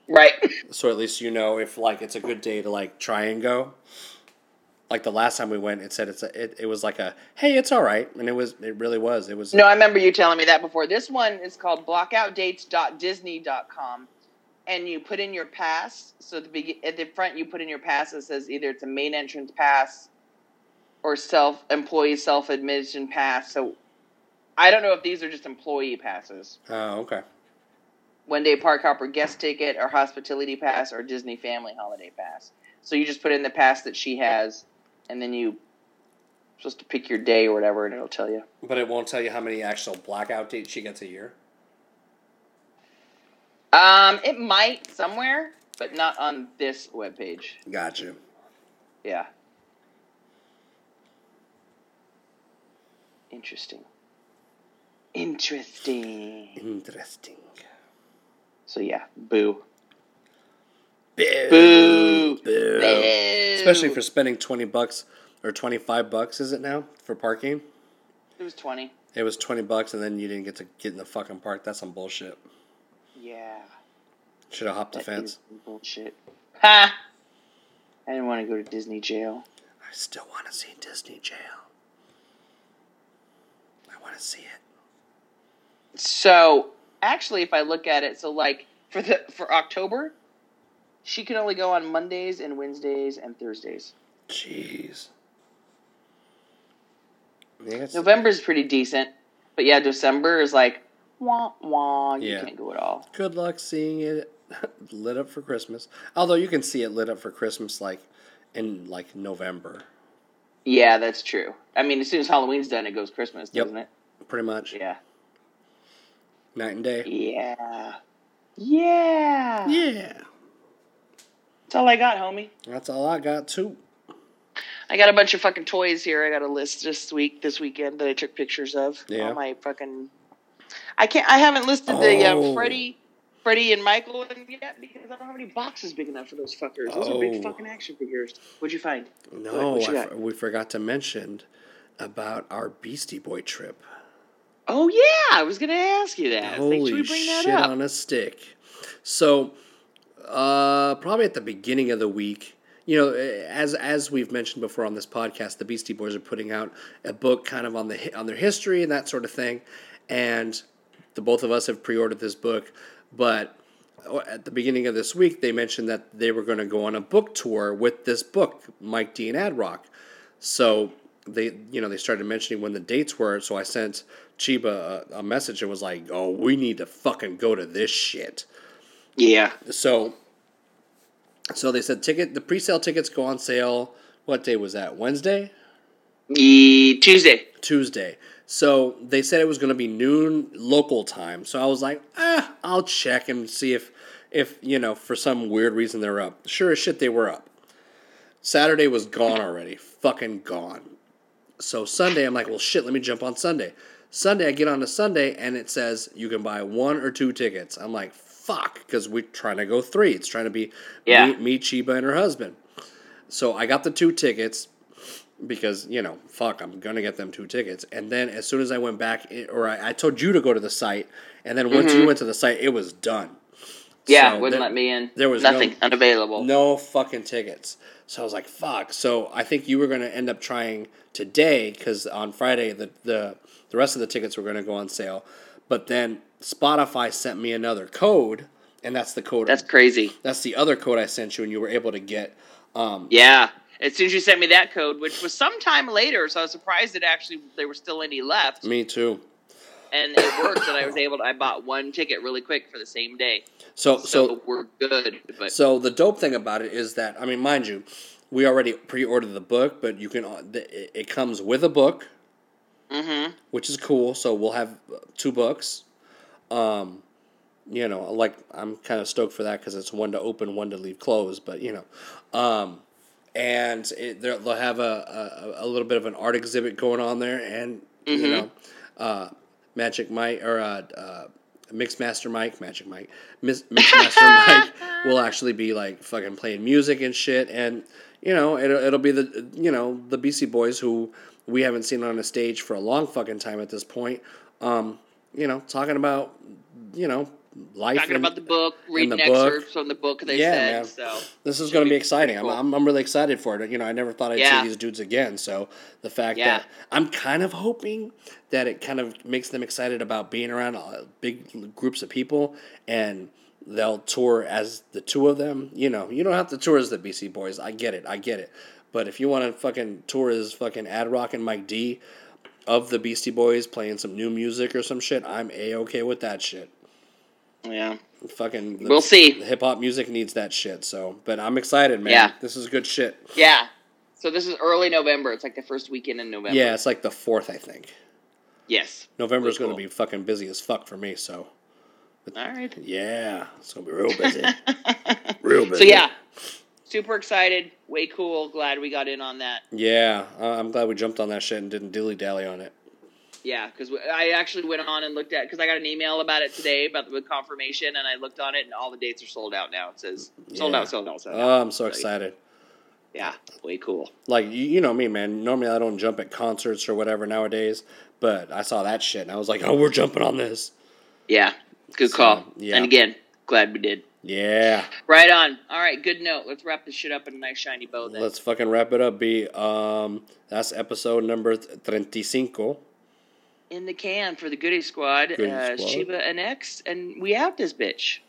Right. So at least you know if like it's a good day to like try and go. Like the last time we went, it said it's a, it it was like a hey, it's all right, and it was it really was it was. No, I remember you telling me that before. This one is called blockout dates dot disney dot com, and you put in your pass. So at the at the front, you put in your pass. It says either it's a main entrance pass or self employee self admission pass. So I don't know if these are just employee passes. Oh, okay. One day park hopper guest ticket or hospitality pass or Disney family holiday pass. So you just put in the pass that she has, and then you are supposed to pick your day or whatever, and it'll tell you. But it won't tell you how many actual blackout dates she gets a year. Um, it might somewhere, but not on this webpage. Gotcha. Yeah. Interesting. Interesting. Interesting. So, yeah. Boo. Boo. Boo. Boo. Boo. Especially for spending twenty bucks or twenty-five bucks, is it now, for parking? It was twenty. It was twenty bucks, and then you didn't get to get in the fucking park. That's some bullshit. Yeah. Should have hopped that the fence. Bullshit. Ha! I didn't want to go to Disney jail. I still want to see Disney jail. I want to see it. So, actually, if I look at it, so like for the for October, she can only go on Mondays and Wednesdays and Thursdays. Jeez. Yes. November's pretty decent, but yeah, December is like wah wah. You yeah. can't go at all. Good luck seeing it lit up for Christmas. Although you can see it lit up for Christmas, like in like November. Yeah, that's true. I mean, as soon as Halloween's done, it goes Christmas, doesn't yep, it? Pretty much. Yeah. Night and day. Yeah. Yeah. Yeah. That's all I got, homie. That's all I got, too. I got a bunch of fucking toys here. I got a list this week, this weekend, that I took pictures of. Yeah. All my fucking... I can't... I haven't listed oh. the uh, Freddy... Freddie and Michael yet because I don't have any boxes big enough for those fuckers. Those oh. are big fucking action figures. What'd you find? No, what, what you I, we forgot to mention about our Beastie Boy trip. Oh, yeah. I was going to ask you that. Holy I was like, should we bring that shit up? On a stick. So, uh, probably at the beginning of the week, you know, as as we've mentioned before on this podcast, the Beastie Boys are putting out a book kind of on the on their history and that sort of thing, and the both of us have pre-ordered this book, but at the beginning of this week, they mentioned that they were going to go on a book tour with this book, Mike D and Ad Rock. So they, you know, they started mentioning when the dates were. So I sent Chiba a, a message and was like, "Oh, we need to fucking go to this shit." Yeah. So, so they said ticket. The pre-sale tickets go on sale. What day was that? Wednesday? E- Tuesday. Tuesday. So they said it was going to be noon local time. So I was like, ah, I'll check and see if, if you know, for some weird reason they're up. Sure as shit they were up. Saturday was gone already. Fucking gone. So Sunday, I'm like, well, shit, let me jump on Sunday. Sunday, I get on to Sunday, and it says you can buy one or two tickets. I'm like, fuck, because we're trying to go three. It's trying to be yeah. me, me, Chiba, and her husband. So I got the two tickets. Because, you know, fuck, I'm going to get them two tickets. And then as soon as I went back, it, or I, I told you to go to the site, and then once mm-hmm. you went to the site, it was done. Yeah, so wouldn't there, let me in. There was nothing no, unavailable. No fucking tickets. So I was like, fuck. So I think you were going to end up trying today, because on Friday, the, the, the rest of the tickets were going to go on sale. But then Spotify sent me another code, and that's the code. That's crazy. That's the other code I sent you, and you were able to get. Um, yeah. As soon as you sent me that code, which was sometime later, so I was surprised that actually there were still any left. Me too. And it worked that I was able to, I bought one ticket really quick for the same day. So, so, so we're good. But. So the dope thing about it is that, I mean, mind you, we already pre-ordered the book, but you can, it comes with a book, mm-hmm. which is cool. So we'll have two books. Um, you know, like I'm kind of stoked for that because it's one to open, one to leave closed, but you know, um, and it, they'll have a, a a little bit of an art exhibit going on there, and mm-hmm. you know, uh, Magic Mike or uh, uh, Mixmaster Mike, Magic Mike, Mis- Mixmaster Mike will actually be like fucking playing music and shit, and you know, it'll it'll be the you know the Beastie Boys who we haven't seen on a stage for a long fucking time at this point, um, you know, talking about you know. Life Talking and, about the book, reading the excerpts book. From the book they yeah, said. Man. So this is going to be, be exciting. Cool. I'm, I'm I'm really excited for it. You know, I never thought I'd yeah. see these dudes again. So the fact yeah. that I'm kind of hoping that it kind of makes them excited about being around big groups of people, and they'll tour as the two of them. You know, you don't have to tour as the B C Boys. I get it. I get it. But if you want to fucking tour as fucking Ad Rock and Mike D of the Beastie Boys playing some new music or some shit, I'm A-okay with that shit. Yeah. Fucking. We'll see. Hip hop music needs that shit. So, but I'm excited, man. Yeah. This is good shit. Yeah. So this is early November. It's like the first weekend in November. Yeah, it's like the fourth, I think. Yes. November's really cool. Going to be fucking busy as fuck for me. So. But, all right. Yeah, it's going to be real busy. real busy. So yeah, super excited. Way cool. Glad we got in on that. Yeah, uh, I'm glad we jumped on that shit and didn't dilly dally on it. Yeah, because I actually went on and looked at, because I got an email about it today, about the confirmation, and I looked on it, and all the dates are sold out now. It says, sold yeah. out, sold out, sold out. Oh, I'm so, so excited. Yeah, way cool. Like, you know me, man. Normally I don't jump at concerts or whatever nowadays, but I saw that shit, and I was like, oh, we're jumping on this. Yeah, good so, call. Yeah. And again, glad we did. Yeah. Right on. All right, good note. Let's wrap this shit up in a nice shiny bow then. Let's fucking wrap it up, B. Um, that's episode number thirty-five. In the can for the Goody Squad, Goody uh, Squad. Shiba and X, and we out this bitch.